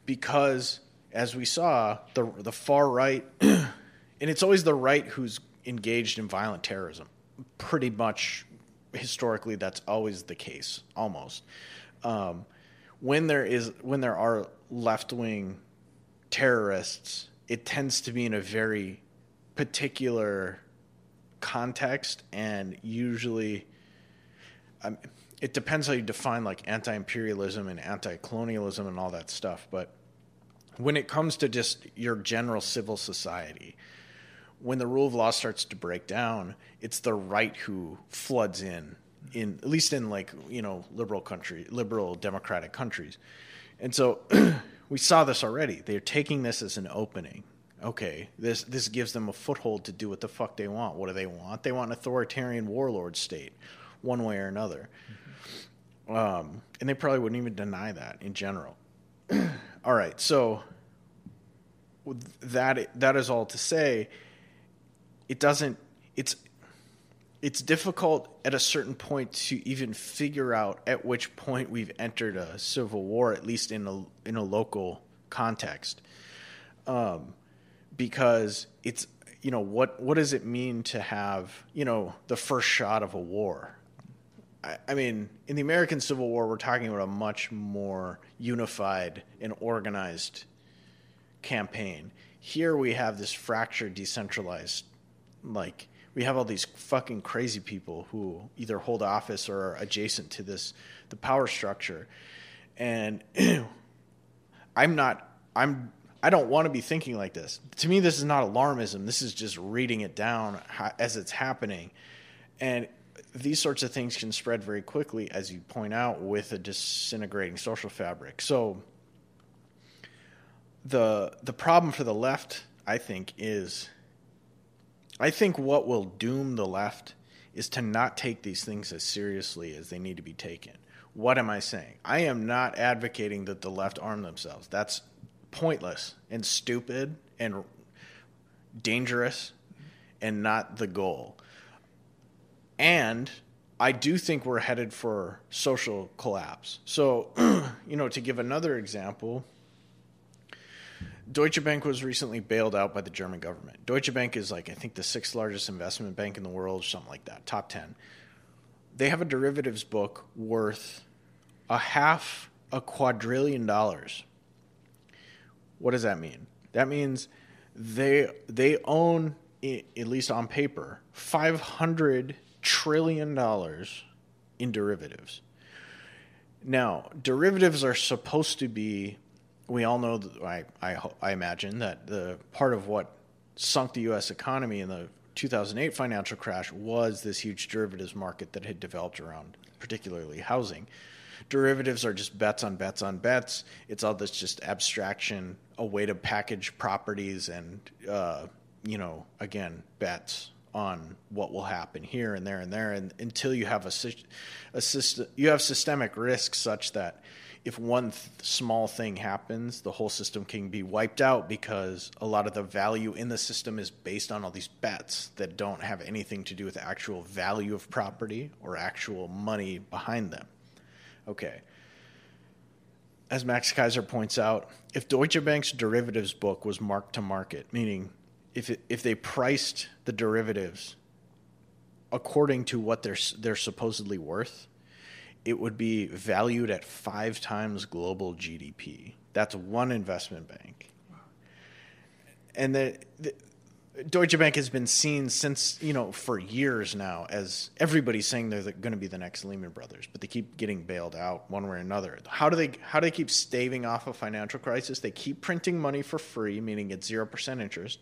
because as we saw, the, the far right, and it's always the right who's engaged in violent terrorism. Pretty much historically, that's always the case, almost. Um, when there is, when there are left-wing terrorists, it tends to be in a very particular context, and usually um, it depends how you define like anti-imperialism and anti-colonialism and all that stuff. But when it comes to just your general civil society, when the rule of law starts to break down, it's the right who floods in, in at least in like, you know, liberal country, liberal democratic countries. And so we saw this already. They're taking this as an opening. Okay, this this gives them a foothold to do what the fuck they want. What do they want? They want an authoritarian warlord state, one way or another. Mm-hmm. Um, and they probably wouldn't even deny that in general. All right, so that that is all to say. It doesn't. It's it's difficult at a certain point to even figure out at which point we've entered a civil war, at least in a in a local context. Um. Because it's, you know, what, what does it mean to have, you know, the first shot of a war? I, I mean, in the American Civil War, we're talking about a much more unified and organized campaign. Here we have this fractured, decentralized, like, we have all these fucking crazy people who either hold office or are adjacent to this, the power structure. And I'm not, I'm... I don't want to be thinking like this. To me, this is not alarmism. This is just reading it down as it's happening. And these sorts of things can spread very quickly, as you point out, with a disintegrating social fabric. So the the problem for the left, I think, is I think what will doom the left is to not take these things as seriously as they need to be taken. What am I saying? I am not advocating that the left arm themselves. That's pointless and stupid and dangerous and not the goal. And I do think we're headed for social collapse. So, you know, to give another example, Deutsche Bank was recently bailed out by the German government. Deutsche Bank is like, I think, the sixth largest investment bank in the world, something like that, top ten. They have a derivatives book worth a half a quadrillion dollars. What does that mean? That means they they own, at least on paper, five hundred trillion dollars in derivatives. Now, derivatives are supposed to be, we all know, I, I, I imagine, that the part of what sunk the U S economy in the two thousand eight financial crash was this huge derivatives market that had developed around particularly housing. Derivatives are just bets on bets on bets. It's all this just abstraction, a way to package properties and, uh, you know, again, bets on what will happen here and there and there, and until you have a, a system, you have systemic risk such that if one th- small thing happens, the whole system can be wiped out because a lot of the value in the system is based on all these bets that don't have anything to do with the actual value of property or actual money behind them. Okay. As Max Kaiser points out, if Deutsche Bank's derivatives book was mark to market, meaning if it, if they priced the derivatives according to what they're they're supposedly worth, it would be valued at five times global G D P. That's one investment bank. Wow. And the, the Deutsche Bank has been seen since, you know, for years now as everybody's saying they're the, going to be the next Lehman Brothers, but they keep getting bailed out one way or another. How do they how do they keep staving off a financial crisis? They keep printing money for free, meaning it's zero percent interest.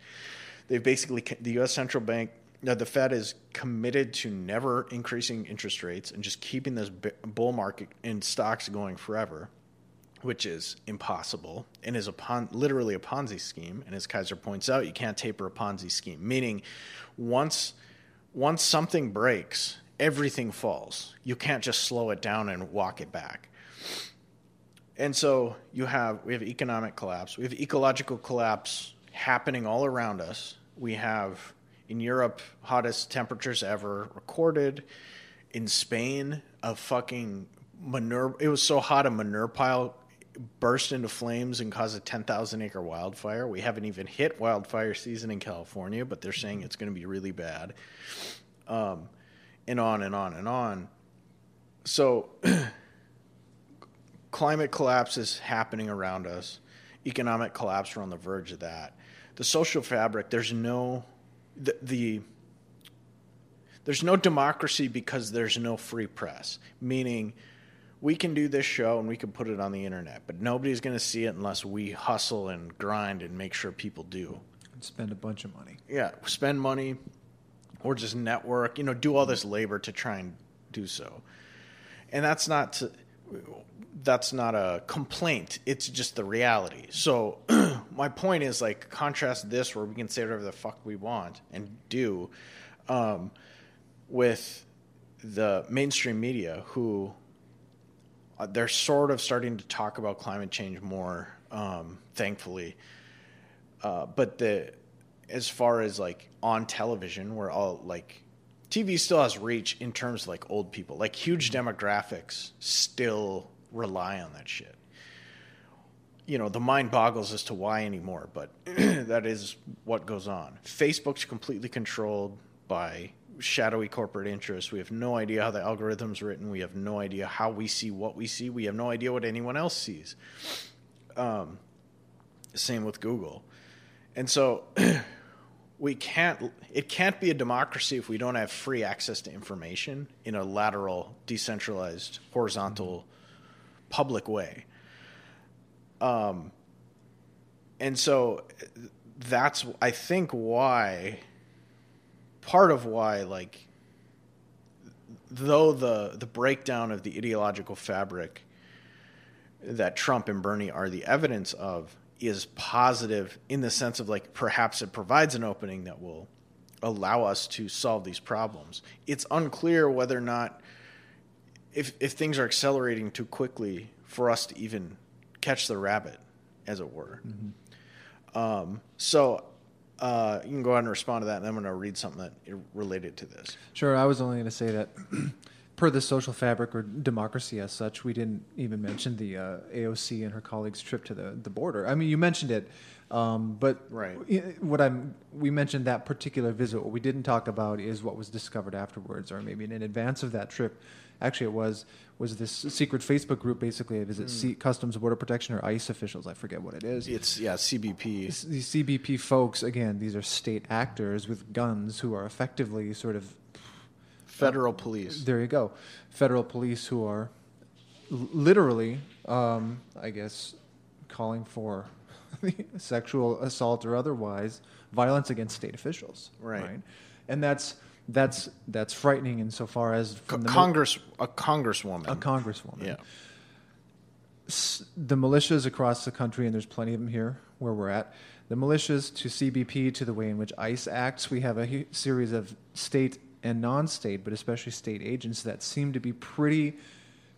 They've basically, the U S Central Bank, now, the Fed is committed to never increasing interest rates and just keeping this bull market in stocks going forever, which is impossible and is a pon- literally a Ponzi scheme. And as Kaiser points out, you can't taper a Ponzi scheme, meaning once once something breaks, everything falls. You can't just slow it down and walk it back. And so you have we have economic collapse. We have ecological collapse happening all around us. We have, in Europe, hottest temperatures ever recorded. In Spain, a fucking manure... It was so hot, a manure pile burst into flames and caused a ten thousand acre wildfire. We haven't even hit wildfire season in California, but they're saying it's going to be really bad. Um, and on and on and on. So climate collapse is happening around us. Economic collapse, we're on the verge of that. The social fabric, there's no... The, the there's no democracy because there's no free press, meaning we can do this show and we can put it on the internet, but nobody's going to see it unless we hustle and grind and make sure people do. And spend a bunch of money. Yeah, spend money or just network, you know, do all this labor to try and do so. And that's not to, that's not a complaint. It's just the reality. So my point is, like, contrast this where we can say whatever the fuck we want and do um, with the mainstream media who uh, they're sort of starting to talk about climate change more, um, thankfully. Uh, but the as far as, like, on television, we're all, like, T V still has reach in terms of, like, old people. Like, huge demographics still rely on that shit. You know, the mind boggles as to why anymore, but that is what goes on. Facebook's completely controlled by shadowy corporate interests. We have no idea how the algorithm's written. We have no idea how we see what we see. We have no idea what anyone else sees. Um, same with Google. And so we can't, it can't be a democracy if we don't have free access to information in a lateral, decentralized, horizontal, public way. Um, and so that's, I think, why, part of why, like, though the, the breakdown of the ideological fabric that Trump and Bernie are the evidence of is positive in the sense of, like, perhaps it provides an opening that will allow us to solve these problems. It's unclear whether or not, if if things are accelerating too quickly for us to even catch the rabbit, as it were. Mm-hmm. Um, so uh, you can go ahead and respond to that, and I'm going to read something that related to this. Sure. I was only going to say that per the social fabric or democracy as such, we didn't even mention the uh, A O C and her colleagues' trip to the, the border. I mean, you mentioned it, um, but right. what I'm we mentioned that particular visit. What we didn't talk about is what was discovered afterwards, or maybe in, in advance of that trip. Actually, it was was this secret Facebook group, basically, is it mm. C- Customs and Border Protection or ICE officials? I forget what it is. It's, yeah, C B P. It's the C B P folks, again, these are state actors with guns who are effectively sort of... Federal uh, police. There you go. Federal police who are l- literally, um, I guess, calling for sexual assault or otherwise violence against state officials. Right. right? And that's... That's that's frightening insofar as from the Congress mil- a congresswoman a congresswoman yeah S- the militias across the country, and there's plenty of them here where we're at, the militias to C B P to the way in which ICE acts. We have a he- series of state and non-state, but especially state agents that seem to be pretty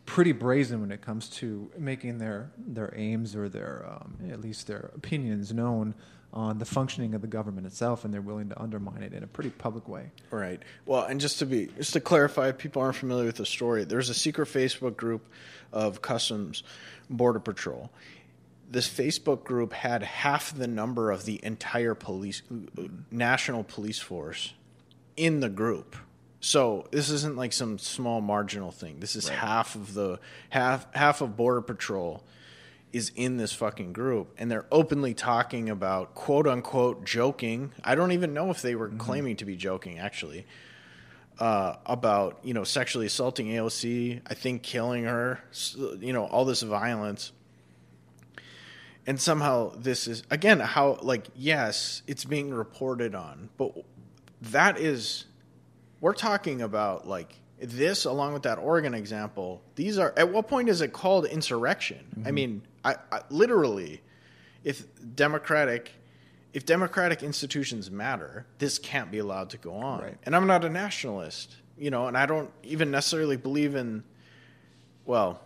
pretty brazen when it comes to making their their aims or their um, at least their opinions known on the functioning of the government itself, and they're willing to undermine it in a pretty public way. Right. Well, and just to be just to clarify, if people aren't familiar with the story, there's a secret Facebook group of Customs Border Patrol. This Facebook group had half the number of the entire police national police force in the group. So this isn't like some small marginal thing. This is right. half of the half half of Border Patrol is in this fucking group, and they're openly talking about, quote unquote, joking. I don't even know if they were mm-hmm. claiming to be joking, actually, uh, about, you know, sexually assaulting A O C, I think killing her, you know, all this violence. And somehow this is, again, how, like, yes, it's being reported on, but that is, we're talking about, like, this, along with that Oregon example, these are, at what point is it called insurrection? Mm-hmm. I mean, I, I literally, if democratic, if democratic institutions matter, this can't be allowed to go on. Right. And I'm not a nationalist, you know, and I don't even necessarily believe in. Well,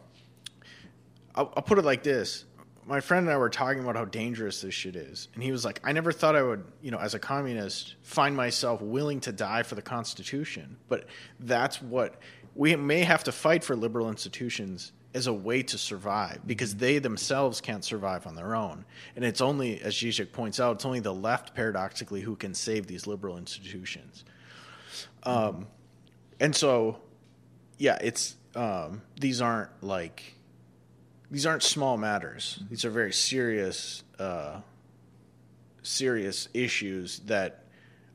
I'll, I'll put it like this: my friend and I were talking about how dangerous this shit is, and he was like, "I never thought I would, you know, as a communist, find myself willing to die for the Constitution." But that's what we may have to fight for: liberal institutions as a way to survive, because they themselves can't survive on their own. And it's only, as Zizek points out, it's only the left, paradoxically, who can save these liberal institutions. Um, and so, yeah, it's um, these aren't like these aren't small matters. These are very serious, uh, serious issues that,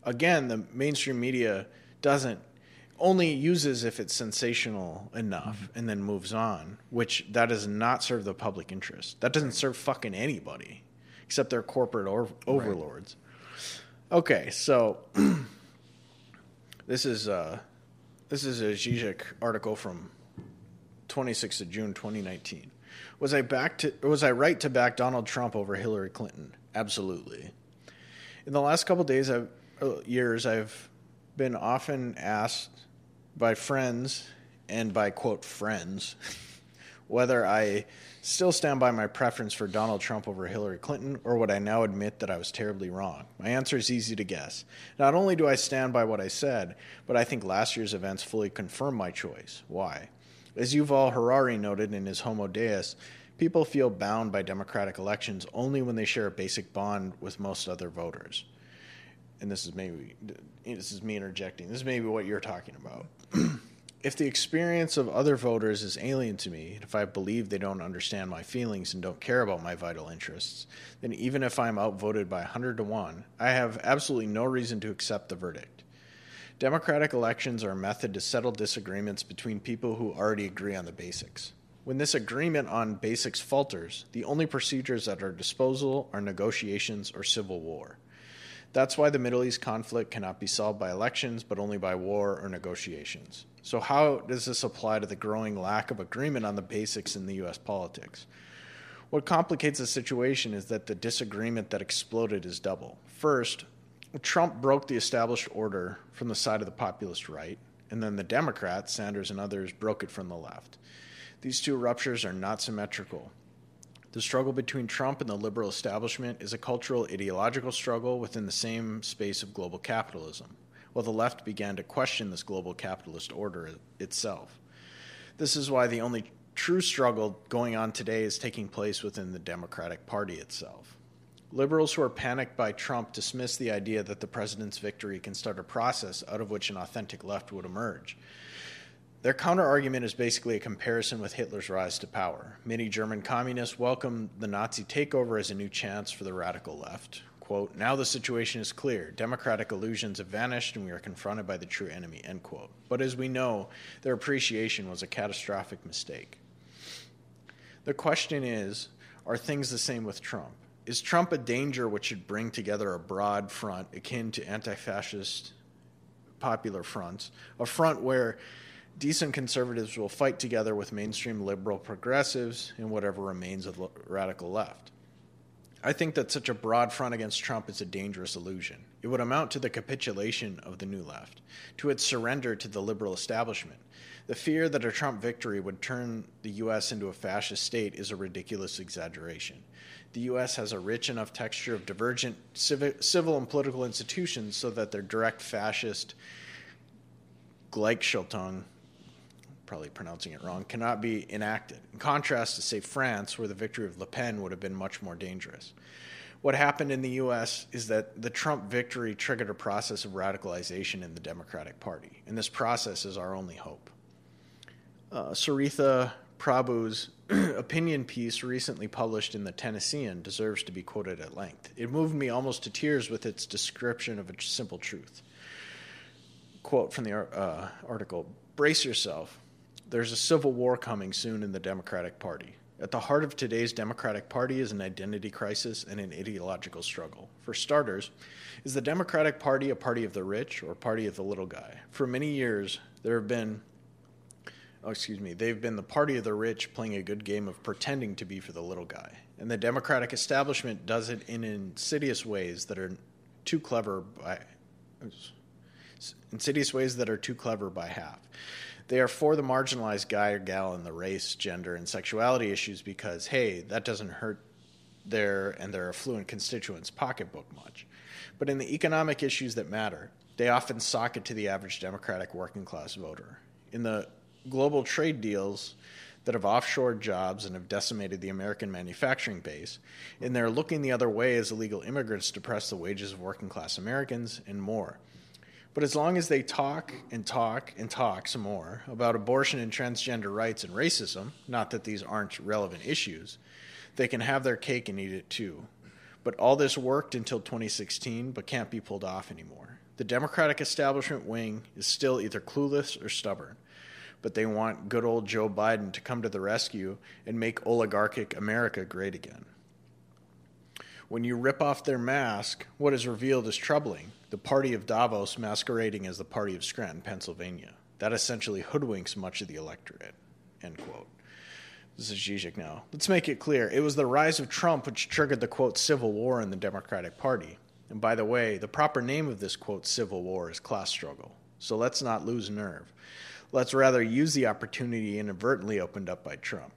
again, the mainstream media doesn't. Only uses if it's sensational enough mm-hmm. and then moves on, which that does not serve the public interest. That doesn't serve fucking anybody except their corporate or- overlords. Right. Okay, so this is uh, this is a Zizek article from twenty-sixth of June, twenty nineteen. Was I back to was I right to back Donald Trump over Hillary Clinton? Absolutely. In the last couple of days, I've uh, years, I've been often asked by friends and by, quote, friends, whether I still stand by my preference for Donald Trump over Hillary Clinton, or would I now admit that I was terribly wrong? My answer is easy to guess. Not only do I stand by what I said, but I think last year's events fully confirm my choice. Why? As Yuval Harari noted in his Homo Deus, people feel bound by democratic elections only when they share a basic bond with most other voters. And this is maybe this is me interjecting. This is maybe what you're talking about. If the experience of other voters is alien to me, and if I believe they don't understand my feelings and don't care about my vital interests, then even if I'm outvoted by one hundred to one, I have absolutely no reason to accept the verdict. Democratic elections are a method to settle disagreements between people who already agree on the basics. When this agreement on basics falters, the only procedures at our disposal are negotiations or civil war. That's why the Middle East conflict cannot be solved by elections, but only by war or negotiations. So how does this apply to the growing lack of agreement on the basics in the U S politics? What complicates the situation is that the disagreement that exploded is double. First, Trump broke the established order from the side of the populist right, and then the Democrats, Sanders and others, broke it from the left. These two ruptures are not symmetrical. The struggle between Trump and the liberal establishment is a cultural, ideological struggle within the same space of global capitalism, while the left began to question this global capitalist order itself. This is why the only true struggle going on today is taking place within the Democratic Party itself. Liberals who are panicked by Trump dismiss the idea that the president's victory can start a process out of which an authentic left would emerge. Their counterargument is basically a comparison with Hitler's rise to power. Many German communists welcomed the Nazi takeover as a new chance for the radical left. Quote, now the situation is clear. Democratic illusions have vanished and we are confronted by the true enemy, end quote. But as we know, their appreciation was a catastrophic mistake. The question is, are things the same with Trump? Is Trump a danger which should bring together a broad front akin to anti-fascist popular fronts, a front where decent conservatives will fight together with mainstream liberal progressives and whatever remains of the radical left? I think that such a broad front against Trump is a dangerous illusion. It would amount to the capitulation of the new left, to its surrender to the liberal establishment. The fear that a Trump victory would turn the U S into a fascist state is a ridiculous exaggeration. The U S has a rich enough texture of divergent civil and political institutions so that their direct fascist Gleichschaltung, probably pronouncing it wrong, cannot be enacted. In contrast to, say, France, where the victory of Le Pen would have been much more dangerous. What happened in the U S is that the Trump victory triggered a process of radicalization in the Democratic Party, and this process is our only hope. Uh, Saritha Prabhu's opinion piece recently published in the Tennessean deserves to be quoted at length. It moved me almost to tears with its description of a simple truth. Quote from the uh, article, brace yourself. There's a civil war coming soon in the Democratic Party. At the heart of today's Democratic Party is an identity crisis and an ideological struggle. For starters, is the Democratic Party a party of the rich or party of the little guy? For many years, there have been Oh, excuse me, they've been the party of the rich playing a good game of pretending to be for the little guy. And the Democratic establishment does it in insidious ways that are too clever by insidious ways that are too clever by half. They are for the marginalized guy or gal in the race, gender, and sexuality issues because, hey, that doesn't hurt their and their affluent constituents' pocketbook much. But in the economic issues that matter, they often sock it to the average Democratic working class voter. In the global trade deals that have offshored jobs and have decimated the American manufacturing base, and they're looking the other way as illegal immigrants depress the wages of working-class Americans and more. But as long as they talk and talk and talk some more about abortion and transgender rights and racism, not that these aren't relevant issues, they can have their cake and eat it too. But all this worked until twenty sixteen, but can't be pulled off anymore. The Democratic establishment wing is still either clueless or stubborn. But they want good old Joe Biden to come to the rescue and make oligarchic America great again. When you rip off their mask, what is revealed is troubling. The party of Davos masquerading as the party of Scranton, Pennsylvania. That essentially hoodwinks much of the electorate, end quote. This is Zizek now. Let's make it clear. It was the rise of Trump which triggered the, quote, civil war in the Democratic Party. And by the way, the proper name of this, quote, civil war is class struggle. So let's not lose nerve. Let's rather use the opportunity inadvertently opened up by Trump.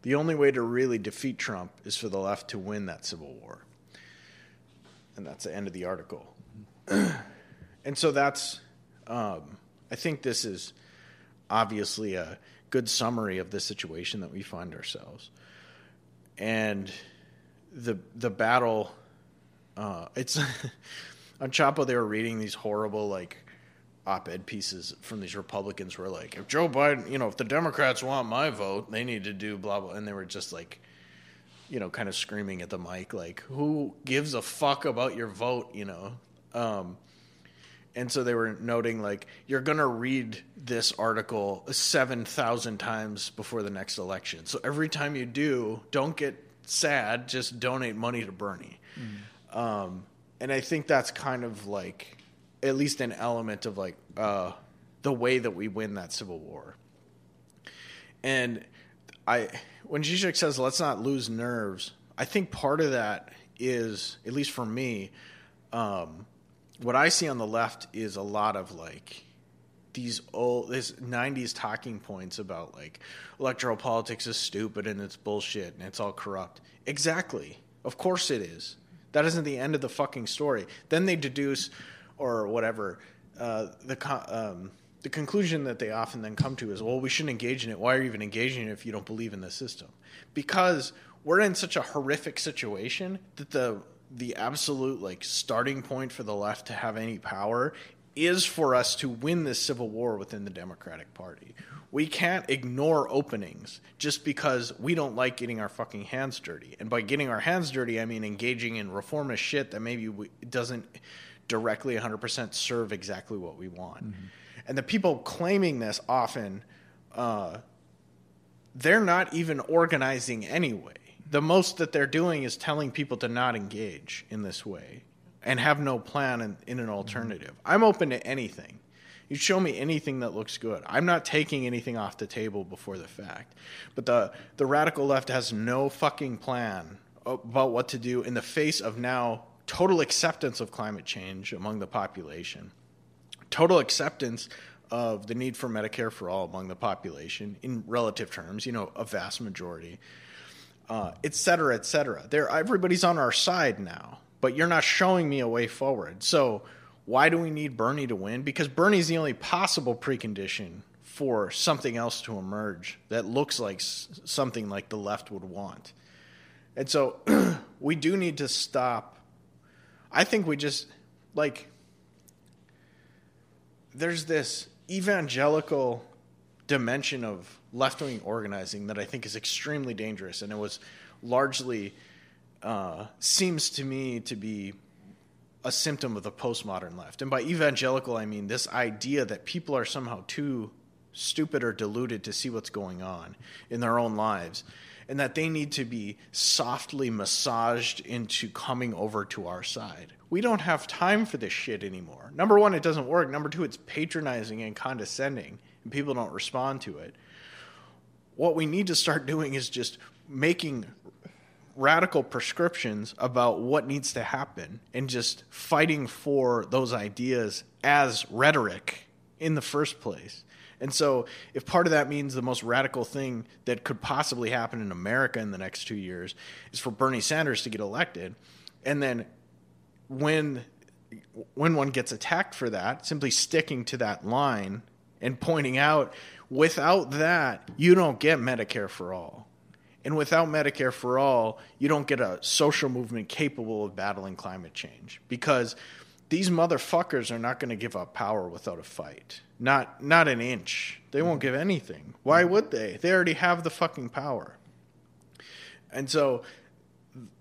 The only way to really defeat Trump is for the left to win that civil war. And that's the end of the article. And so that's, um, I think this is obviously a good summary of the situation that we find ourselves. And the the battle, uh, it's, on Chapo they were reading these horrible, like, op-ed pieces from these Republicans were like, if Joe Biden, you know, if the Democrats want my vote, they need to do blah, blah. And they were just like, you know, kind of screaming at the mic, like, who gives a fuck about your vote, you know? Um, and so they were noting, like, you're going to read this article seven thousand times before the next election. So every time you do, don't get sad, just donate money to Bernie. Mm. Um, and I think that's kind of like, at least an element of like uh, the way that we win that civil war. And I, when Zizek says, let's not lose nerves, I think part of that is, at least for me, um, what I see on the left is a lot of like these old, this nineties talking points about like electoral politics is stupid and it's bullshit and it's all corrupt. Exactly. Of course it is. That isn't the end of the fucking story. Then they deduce or whatever uh, the co- um, the conclusion that they often then come to is, well, we shouldn't engage in it. Why are you even engaging in it if you don't believe in the system? Because we're in such a horrific situation that the the absolute like starting point for the left to have any power is for us to win this civil war within the Democratic Party. We can't ignore openings just because we don't like getting our fucking hands dirty. And by getting our hands dirty, I mean engaging in reformist shit that maybe we, doesn't directly one hundred percent serve exactly what we want. Mm-hmm. And the people claiming this often, uh, they're not even organizing anyway. The most that they're doing is telling people to not engage in this way and have no plan in, in an alternative. I'm open to anything. You show me anything that looks good. I'm not taking anything off the table before the fact. But the, the radical left has no fucking plan about what to do in the face of now total acceptance of climate change among the population, total acceptance of the need for Medicare for all among the population in relative terms, you know, a vast majority, uh, et cetera, et cetera. They're, everybody's on our side now. But you're not showing me a way forward. So why do we need Bernie to win? Because Bernie's the only possible precondition for something else to emerge that looks like something like the left would want. And so we do need to stop. I think we just, like, there's this evangelical dimension of left-wing organizing that I think is extremely dangerous. And it was largely... Uh, seems to me to be a symptom of the postmodern left. And by evangelical, I mean this idea that people are somehow too stupid or deluded to see what's going on in their own lives, and that they need to be softly massaged into coming over to our side. We don't have time for this shit anymore. Number one, it doesn't work. Number two, it's patronizing and condescending, and people don't respond to it. What we need to start doing is just making radical prescriptions about what needs to happen and just fighting for those ideas as rhetoric in the first place. And so if part of that means the most radical thing that could possibly happen in America in the next two years is for Bernie Sanders to get elected, and then when when one gets attacked for that, simply sticking to that line and pointing out, without that, you don't get Medicare for all. And without Medicare for all, you don't get a social movement capable of battling climate change, because these motherfuckers are not going to give up power without a fight. Not not an inch. They won't give anything. Why would they? They already have the fucking power. And so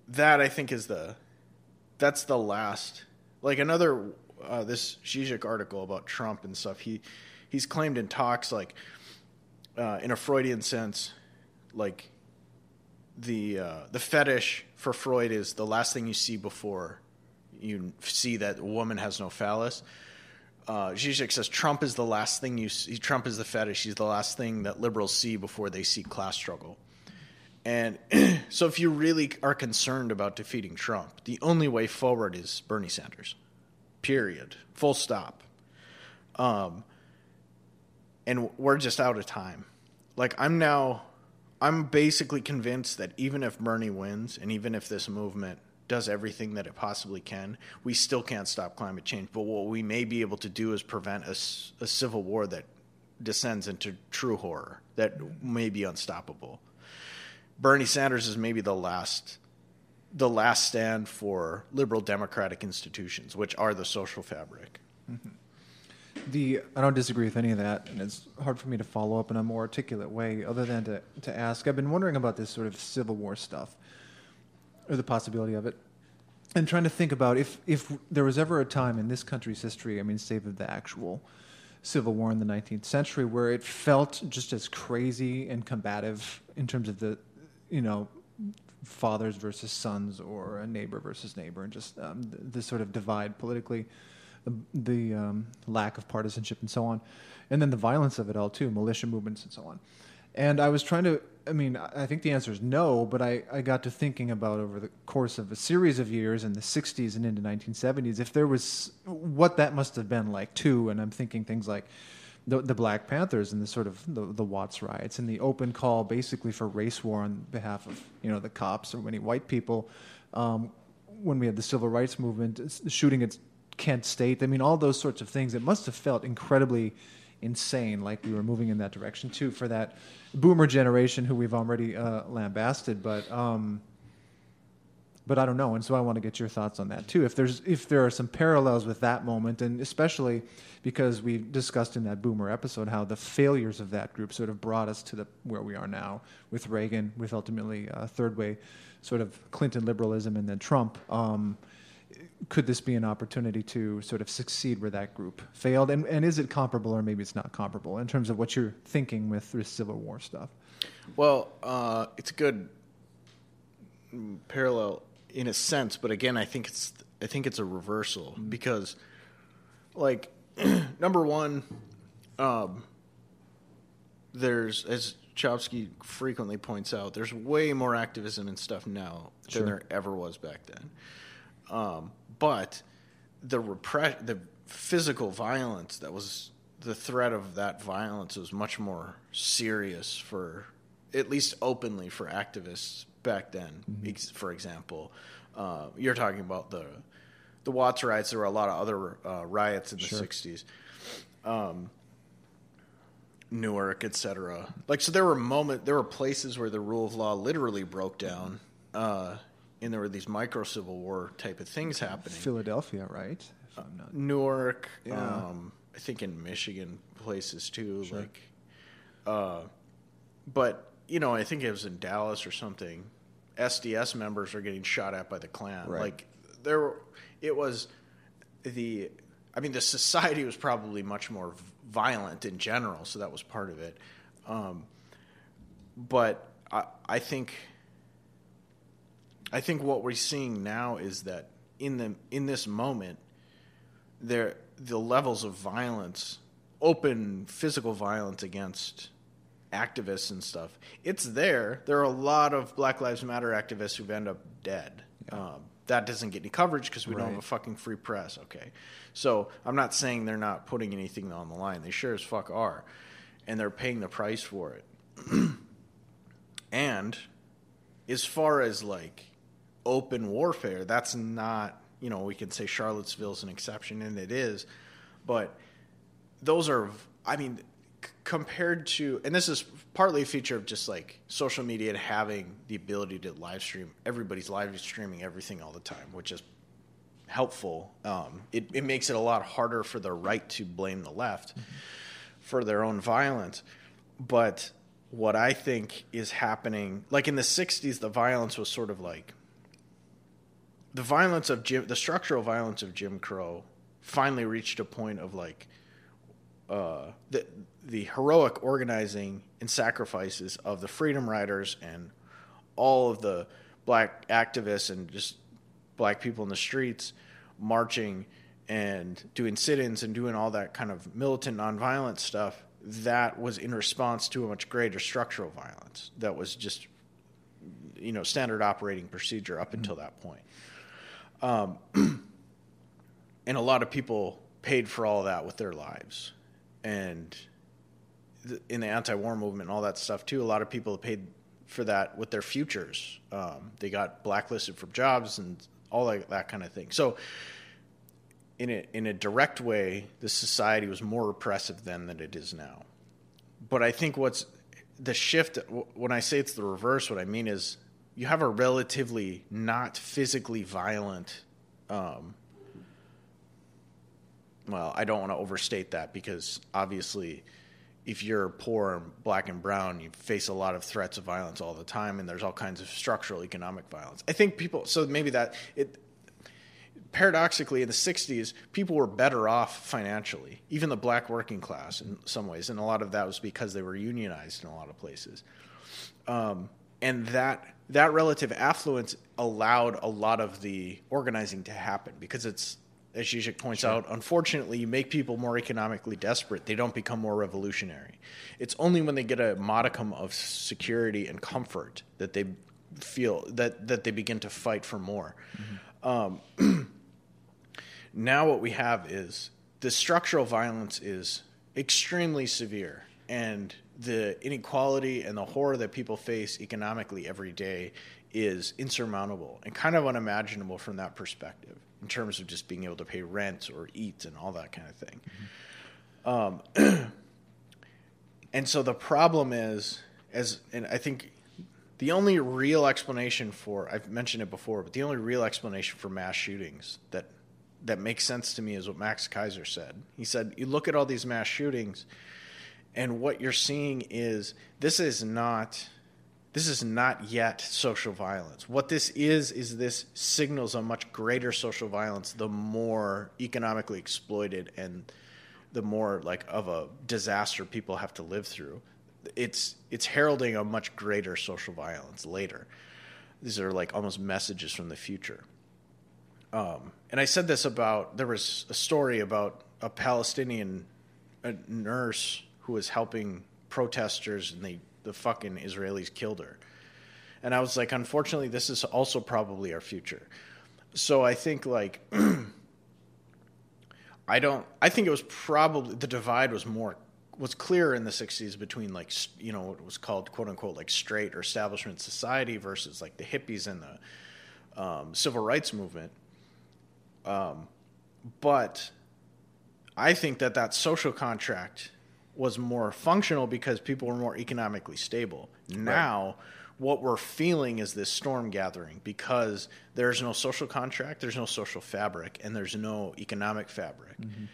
that, I think, is the that's the last. Like another uh, this Zizek article about Trump and stuff. He he's claimed in talks, like uh, in a Freudian sense, like. The uh, the fetish for Freud is the last thing you see before you see that a woman has no phallus. Uh, Zizek says Trump is the last thing you see. Trump is the fetish. He's the last thing that liberals see before they see class struggle. And so if you really are concerned about defeating Trump, the only way forward is Bernie Sanders. Period. Full stop. Um, and we're just out of time. Like I'm now... I'm basically convinced that even if Bernie wins and even if this movement does everything that it possibly can, we still can't stop climate change. But what we may be able to do is prevent a, a civil war that descends into true horror, that may be unstoppable. Bernie Sanders is maybe the last, the last stand for liberal democratic institutions, which are the social fabric. Mm-hmm. The I don't disagree with any of that, and it's hard for me to follow up in a more articulate way other than to, to ask. I've been wondering about this sort of Civil War stuff, or the possibility of it, and trying to think about if, if there was ever a time in this country's history, I mean, save of the actual Civil War in the nineteenth century, where it felt just as crazy and combative in terms of the, you know, fathers versus sons or a neighbor versus neighbor, and just um, this sort of divide politically. The, the um, lack of partisanship and so on, and then the violence of it all too, militia movements and so on. And I was trying to, I mean, I think the answer is no, but I, I got to thinking about over the course of a series of years in the sixties and into nineteen seventies, if there was, what that must have been like too. And I'm thinking things like the, the Black Panthers and the sort of the, the Watts riots and the open call basically for race war on behalf of, you know, the cops or many white people. Um, when we had the civil rights movement, shooting at Kent State, I mean, all those sorts of things, it must have felt incredibly insane, like we were moving in that direction too, for that boomer generation who we've already uh, lambasted. But um, but I don't know, and so I want to get your thoughts on that too. If there's if there are some parallels with that moment, and especially because we discussed in that boomer episode how the failures of that group sort of brought us to the where we are now with Reagan, with ultimately uh, third way, sort of Clinton liberalism, and then Trump. Um, Could this be an opportunity to sort of succeed where that group failed? And, and is it comparable, or maybe it's not comparable in terms of what you're thinking with this Civil War stuff? Well, uh, it's a good parallel in a sense, but again, I think it's I think it's a reversal mm-hmm. because, like, number one, um, there's as Chomsky frequently points out, there's way more activism and stuff now sure. than there ever was back then. Um, but the repre- the physical violence that was the threat of that violence was much more serious for, at least openly for activists back then. Mm-hmm. Ex- for example, uh, you're talking about the the Watts riots. There were a lot of other uh, riots in the sure. sixties, um, Newark, et cetera. Like so, there were moment there were places where the rule of law literally broke down. Uh, And there were these micro Civil War type of things happening. Philadelphia, right? If I'm not... Newark, yeah. um, I think in Michigan places too. Sure. Like, uh, but you know, I think it was in Dallas or something. S D S members are getting shot at by the Klan. Right. Like there, were, it was the. I mean, the society was probably much more violent in general, so that was part of it. Um, but I, I think. I think what we're seeing now is that in the in this moment, there the levels of violence, open physical violence against activists and stuff, it's there. There are a lot of Black Lives Matter activists who've ended up dead. Yeah. Um, that doesn't get any coverage because we right. don't have a fucking free press. Okay, so I'm not saying they're not putting anything on the line. They sure as fuck are, and they're paying the price for it. And as far as like. Open warfare, that's not, you know, we can say Charlottesville's an exception, and it is, but those are, I mean, c- compared to, and this is partly a feature of just like social media and having the ability to live stream, everybody's live streaming everything all the time, which is helpful. Um, it, it makes it a lot harder for the right to blame the left mm-hmm. for their own violence, but what I think is happening, like in the sixties, the violence was sort of like, The violence of Jim, the structural violence of Jim Crow, finally reached a point of like uh, the the heroic organizing and sacrifices of the Freedom Riders and all of the Black activists and just Black people in the streets marching and doing sit-ins and doing all that kind of militant nonviolent stuff. That was in response to a much greater structural violence that was just you know standard operating procedure up mm-hmm. until that point. Um, and a lot of people paid for all that with their lives, and th- in the anti-war movement and all that stuff too, a lot of people paid for that with their futures. Um, they got blacklisted from jobs and all that, that kind of thing. So in a, in a direct way, the society was more repressive then than it is now. But I think what's the shift, when I say it's the reverse, what I mean is you have a relatively not physically violent, um, well, I don't want to overstate that because obviously if you're poor and Black and brown, you face a lot of threats of violence all the time, and there's all kinds of structural economic violence. I think people, so maybe that, it paradoxically in the sixties, people were better off financially, even the Black working class in some ways, and a lot of that was because they were unionized in a lot of places. Um, and that... That relative affluence allowed a lot of the organizing to happen because it's as Zizek points sure. out, unfortunately, you make people more economically desperate. They don't become more revolutionary. It's only when they get a modicum of security and comfort that they feel that, that they begin to fight for more. Mm-hmm. Um, now what we have is the structural violence is extremely severe, and the inequality and the horror that people face economically every day is insurmountable and kind of unimaginable from that perspective, in terms of just being able to pay rent or eat and all that kind of thing. Mm-hmm. Um, and so the problem is, as and I think the only real explanation for, I've mentioned it before, but the only real explanation for mass shootings that that makes sense to me is what Max Kaiser said. He said, you look at all these mass shootings, and what you're seeing is this is not... This is not yet social violence. What this is, is this signals a much greater social violence the more economically exploited and the more like of a disaster people have to live through. It's it's heralding a much greater social violence later. These are like almost messages from the future. Um, and I said this about, there was a story about a Palestinian a nurse who was helping protesters, and they the fucking Israelis killed her. And I was like, unfortunately, this is also probably our future. So I think like, I don't, I think it was probably, the divide was more, was clearer in the sixties between like, you know, what was called quote unquote, like straight or establishment society versus like the hippies and the um, civil rights movement. Um, but I think that that social contract was more functional because people were more economically stable. Now, right. What we're feeling is this storm gathering because there's no social contract, there's no social fabric, and there's no economic fabric. Mm-hmm.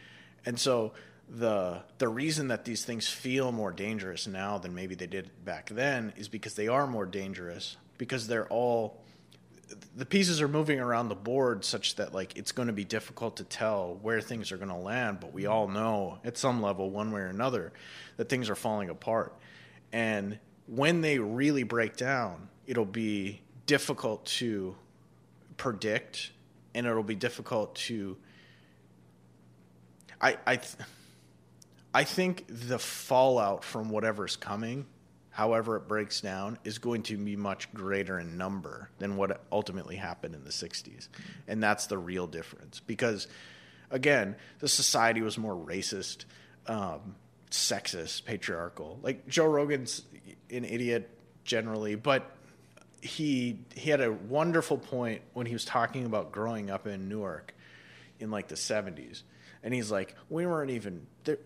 And so the the reason that these things feel more dangerous now than maybe they did back then is because they are more dangerous, because they're all... The pieces are moving around the board such that like it's going to be difficult to tell where things are going to land, but we all know at some level, one way or another, that things are falling apart. And when they really break down, it'll be difficult to predict, and it'll be difficult to... I I, th- I think the fallout from whatever's coming, however it breaks down, is going to be much greater in number than what ultimately happened in the sixties. And that's the real difference. Because, again, the society was more racist, um, sexist, patriarchal. Like, Joe Rogan's an idiot generally, but he he had a wonderful point when he was talking about growing up in Newark in, like, the seventies. And he's like, we weren't even... There,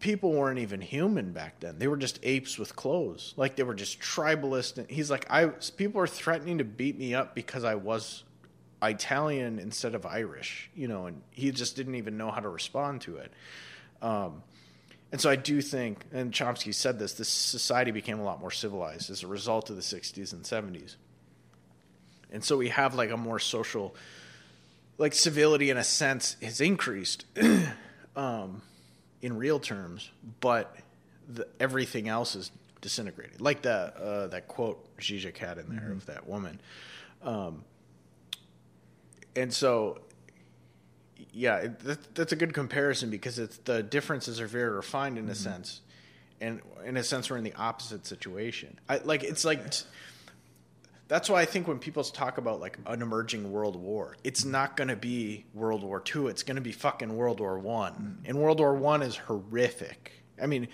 people weren't even human back then. They were just apes with clothes. Like, they were just tribalist. And he's like, I people are threatening to beat me up because I was Italian instead of Irish, you know, and he just didn't even know how to respond to it. Um, and so I do think, and Chomsky said this, this society became a lot more civilized as a result of the sixties and seventies. And so we have like a more social, like civility in a sense has increased. um, in real terms, but the, everything else is disintegrated. Like that uh, that quote Zizek had in there mm-hmm. of that woman. Um, and so, yeah, it, that, that's a good comparison because it's, the differences are very refined in mm-hmm. a sense. And in a sense, we're in the opposite situation. I, like, it's like... T- That's why I think when people talk about like an emerging world war, it's not going to be World War Two. It's going to be fucking World War One, and World War One is horrific. I mean,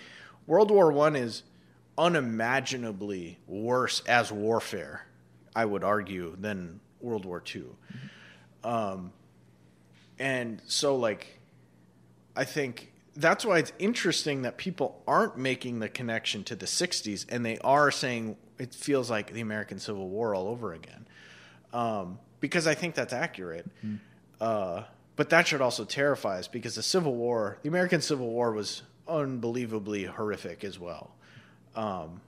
World War One is unimaginably worse as warfare, I would argue, than World War Two. Um, and so, like, I think. That's why it's interesting that people aren't making the connection to the sixties, and they are saying it feels like the American Civil War all over again. Um, because I think that's accurate. Mm-hmm. Uh, but that should also terrify us because the Civil War, the American Civil War was unbelievably horrific as well. Um,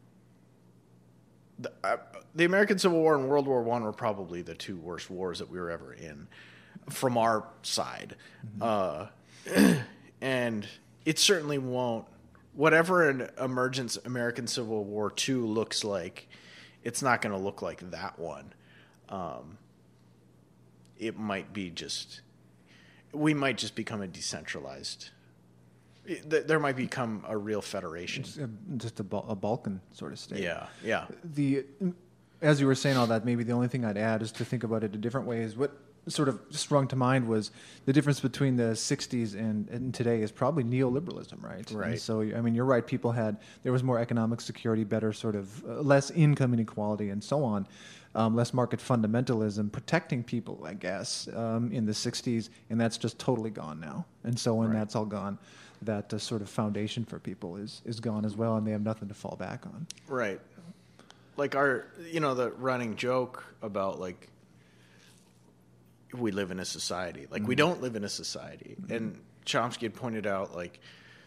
the, uh, the American Civil War and World War One were probably the two worst wars that we were ever in from our side. Mm-hmm. Uh, And it certainly won't, whatever an emergence American Civil War Two looks like, it's not going to look like that one. Um, it might be just, we might just become a decentralized. There might become a real federation, just a, just a, a Balkan sort of state. Yeah, yeah. The as you were saying all that, maybe the only thing I'd add is to think about it a different way. Is what sort of sprung to mind was the difference between the sixties and, and today is probably neoliberalism, right? Right. And so, I mean, you're right. People had there was more economic security, better sort of uh, less income inequality, and so on. Um, less market fundamentalism, protecting people, I guess, um, in the sixties, and that's just totally gone now. And so when right. that's all gone, that uh, sort of foundation for people is is gone as well, and they have nothing to fall back on. Right. Like our, you know, the running joke about, like, we live in a society. Like, mm-hmm. we don't live in a society. Mm-hmm. And Chomsky had pointed out, like,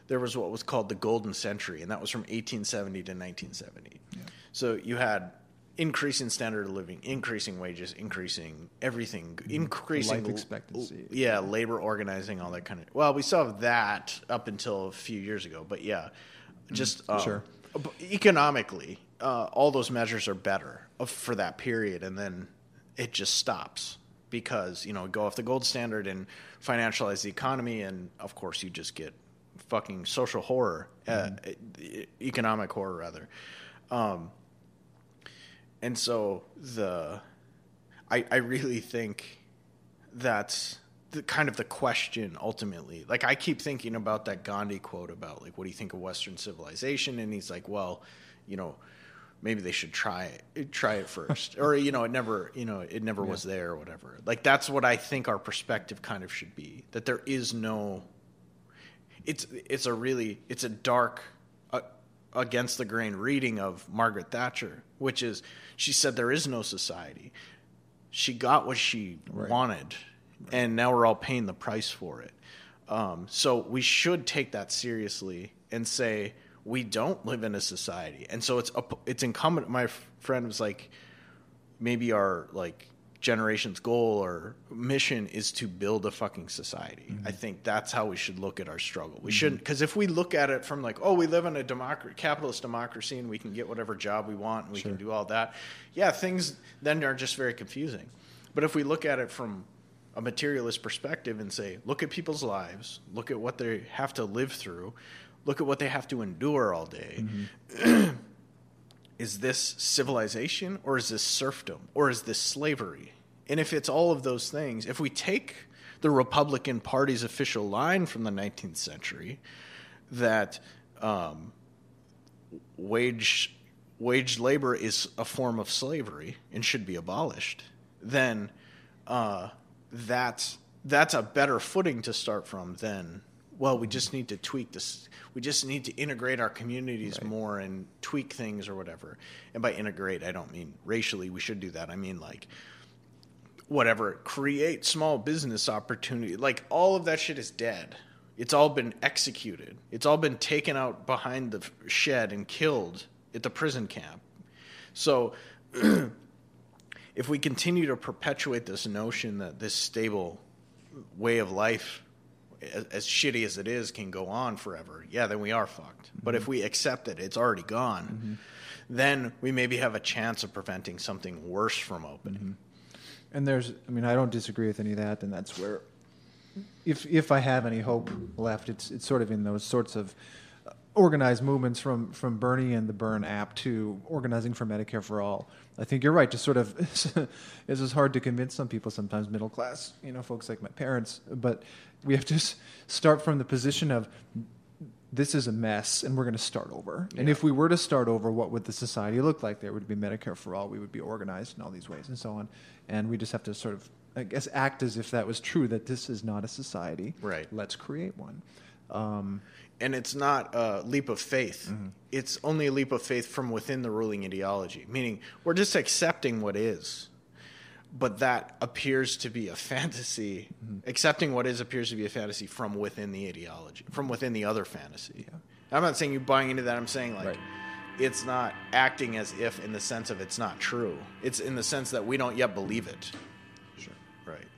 there was what was called the Golden Century, and that was from eighteen seventy to nineteen seventy. Yeah. So you had increasing standard of living, increasing wages, increasing everything, increasing life expectancy. Yeah, labor organizing, all that kind of. Well, we still have that up until a few years ago, but yeah, just um, sure. economically, uh, all those measures are better for that period, and then it just stops because you know go off the gold standard and financialize the economy, and of course you just get fucking social horror, mm-hmm. uh, economic horror rather. Um, And so the, I, I really think that's the kind of the question ultimately. Like I keep thinking about that Gandhi quote about like, what do you think of Western civilization? And he's like, well, you know, maybe they should try it, try it first, or you know, it never, you know, it never yeah. was there or whatever. Like that's what I think our perspective kind of should be. That there is no, it's it's a really it's a dark. Against the grain reading of Margaret Thatcher, which is she said there is no society. She got what she right. wanted, right. and now we're all paying the price for it. Um, so we should take that seriously and say we don't live in a society. And so it's it's incumbent. My friend was like, maybe our like generation's goal or mission is to build a fucking society. Mm-hmm. I think that's how we should look at our struggle. We mm-hmm. shouldn't, because if we look at it from like, oh, we live in a democ- capitalist democracy and we can get whatever job we want and we sure. can do all that. Yeah, things then are just very confusing. But if we look at it from a materialist perspective and say, look at people's lives, look at what they have to live through, look at what they have to endure all day. Mm-hmm. Is this civilization or is this serfdom or is this slavery? And if it's all of those things, if we take the Republican Party's official line from the nineteenth century that um, wage, wage labor is a form of slavery and should be abolished, then uh, that's, that's a better footing to start from than... well, we just need to tweak this. We just need to integrate our communities right. more and tweak things or whatever. And by integrate, I don't mean racially. We should do that. I mean, like, whatever. Create small business opportunity. Like, all of that shit is dead. It's all been executed. It's all been taken out behind the shed and killed at the prison camp. So if we continue to perpetuate this notion that this stable way of life as shitty as it is can go on forever, yeah, then we are fucked. Mm-hmm. But if we accept it, it's already gone, mm-hmm. then we maybe have a chance of preventing something worse from opening. Mm-hmm. And there's, I mean, I don't disagree with any of that, and that's where, if if I have any hope left, it's it's sort of in those sorts of organized movements from, from Bernie and the Burn app to organizing for Medicare for All. I think you're right. Just sort of, it's just hard to convince some people sometimes, middle class, you know, folks like my parents. But we have to start from the position of this is a mess and we're going to start over. Yeah. And if we were to start over, what would the society look like? There would be Medicare for All. We would be organized in all these ways and so on. And we just have to sort of, I guess, act as if that was true, that this is not a society. Right. Let's create one. Um, and it's not a leap of faith. Mm-hmm. It's only a leap of faith from within the ruling ideology, meaning we're just accepting what is. But that appears to be a fantasy. Mm-hmm. Accepting what is appears to be a fantasy from within the ideology, from within the other fantasy. Yeah. I'm not saying you're buying into that. I'm saying like right. it's not acting as if in the sense of it's not true. It's in the sense that we don't yet believe it. Sure. Right.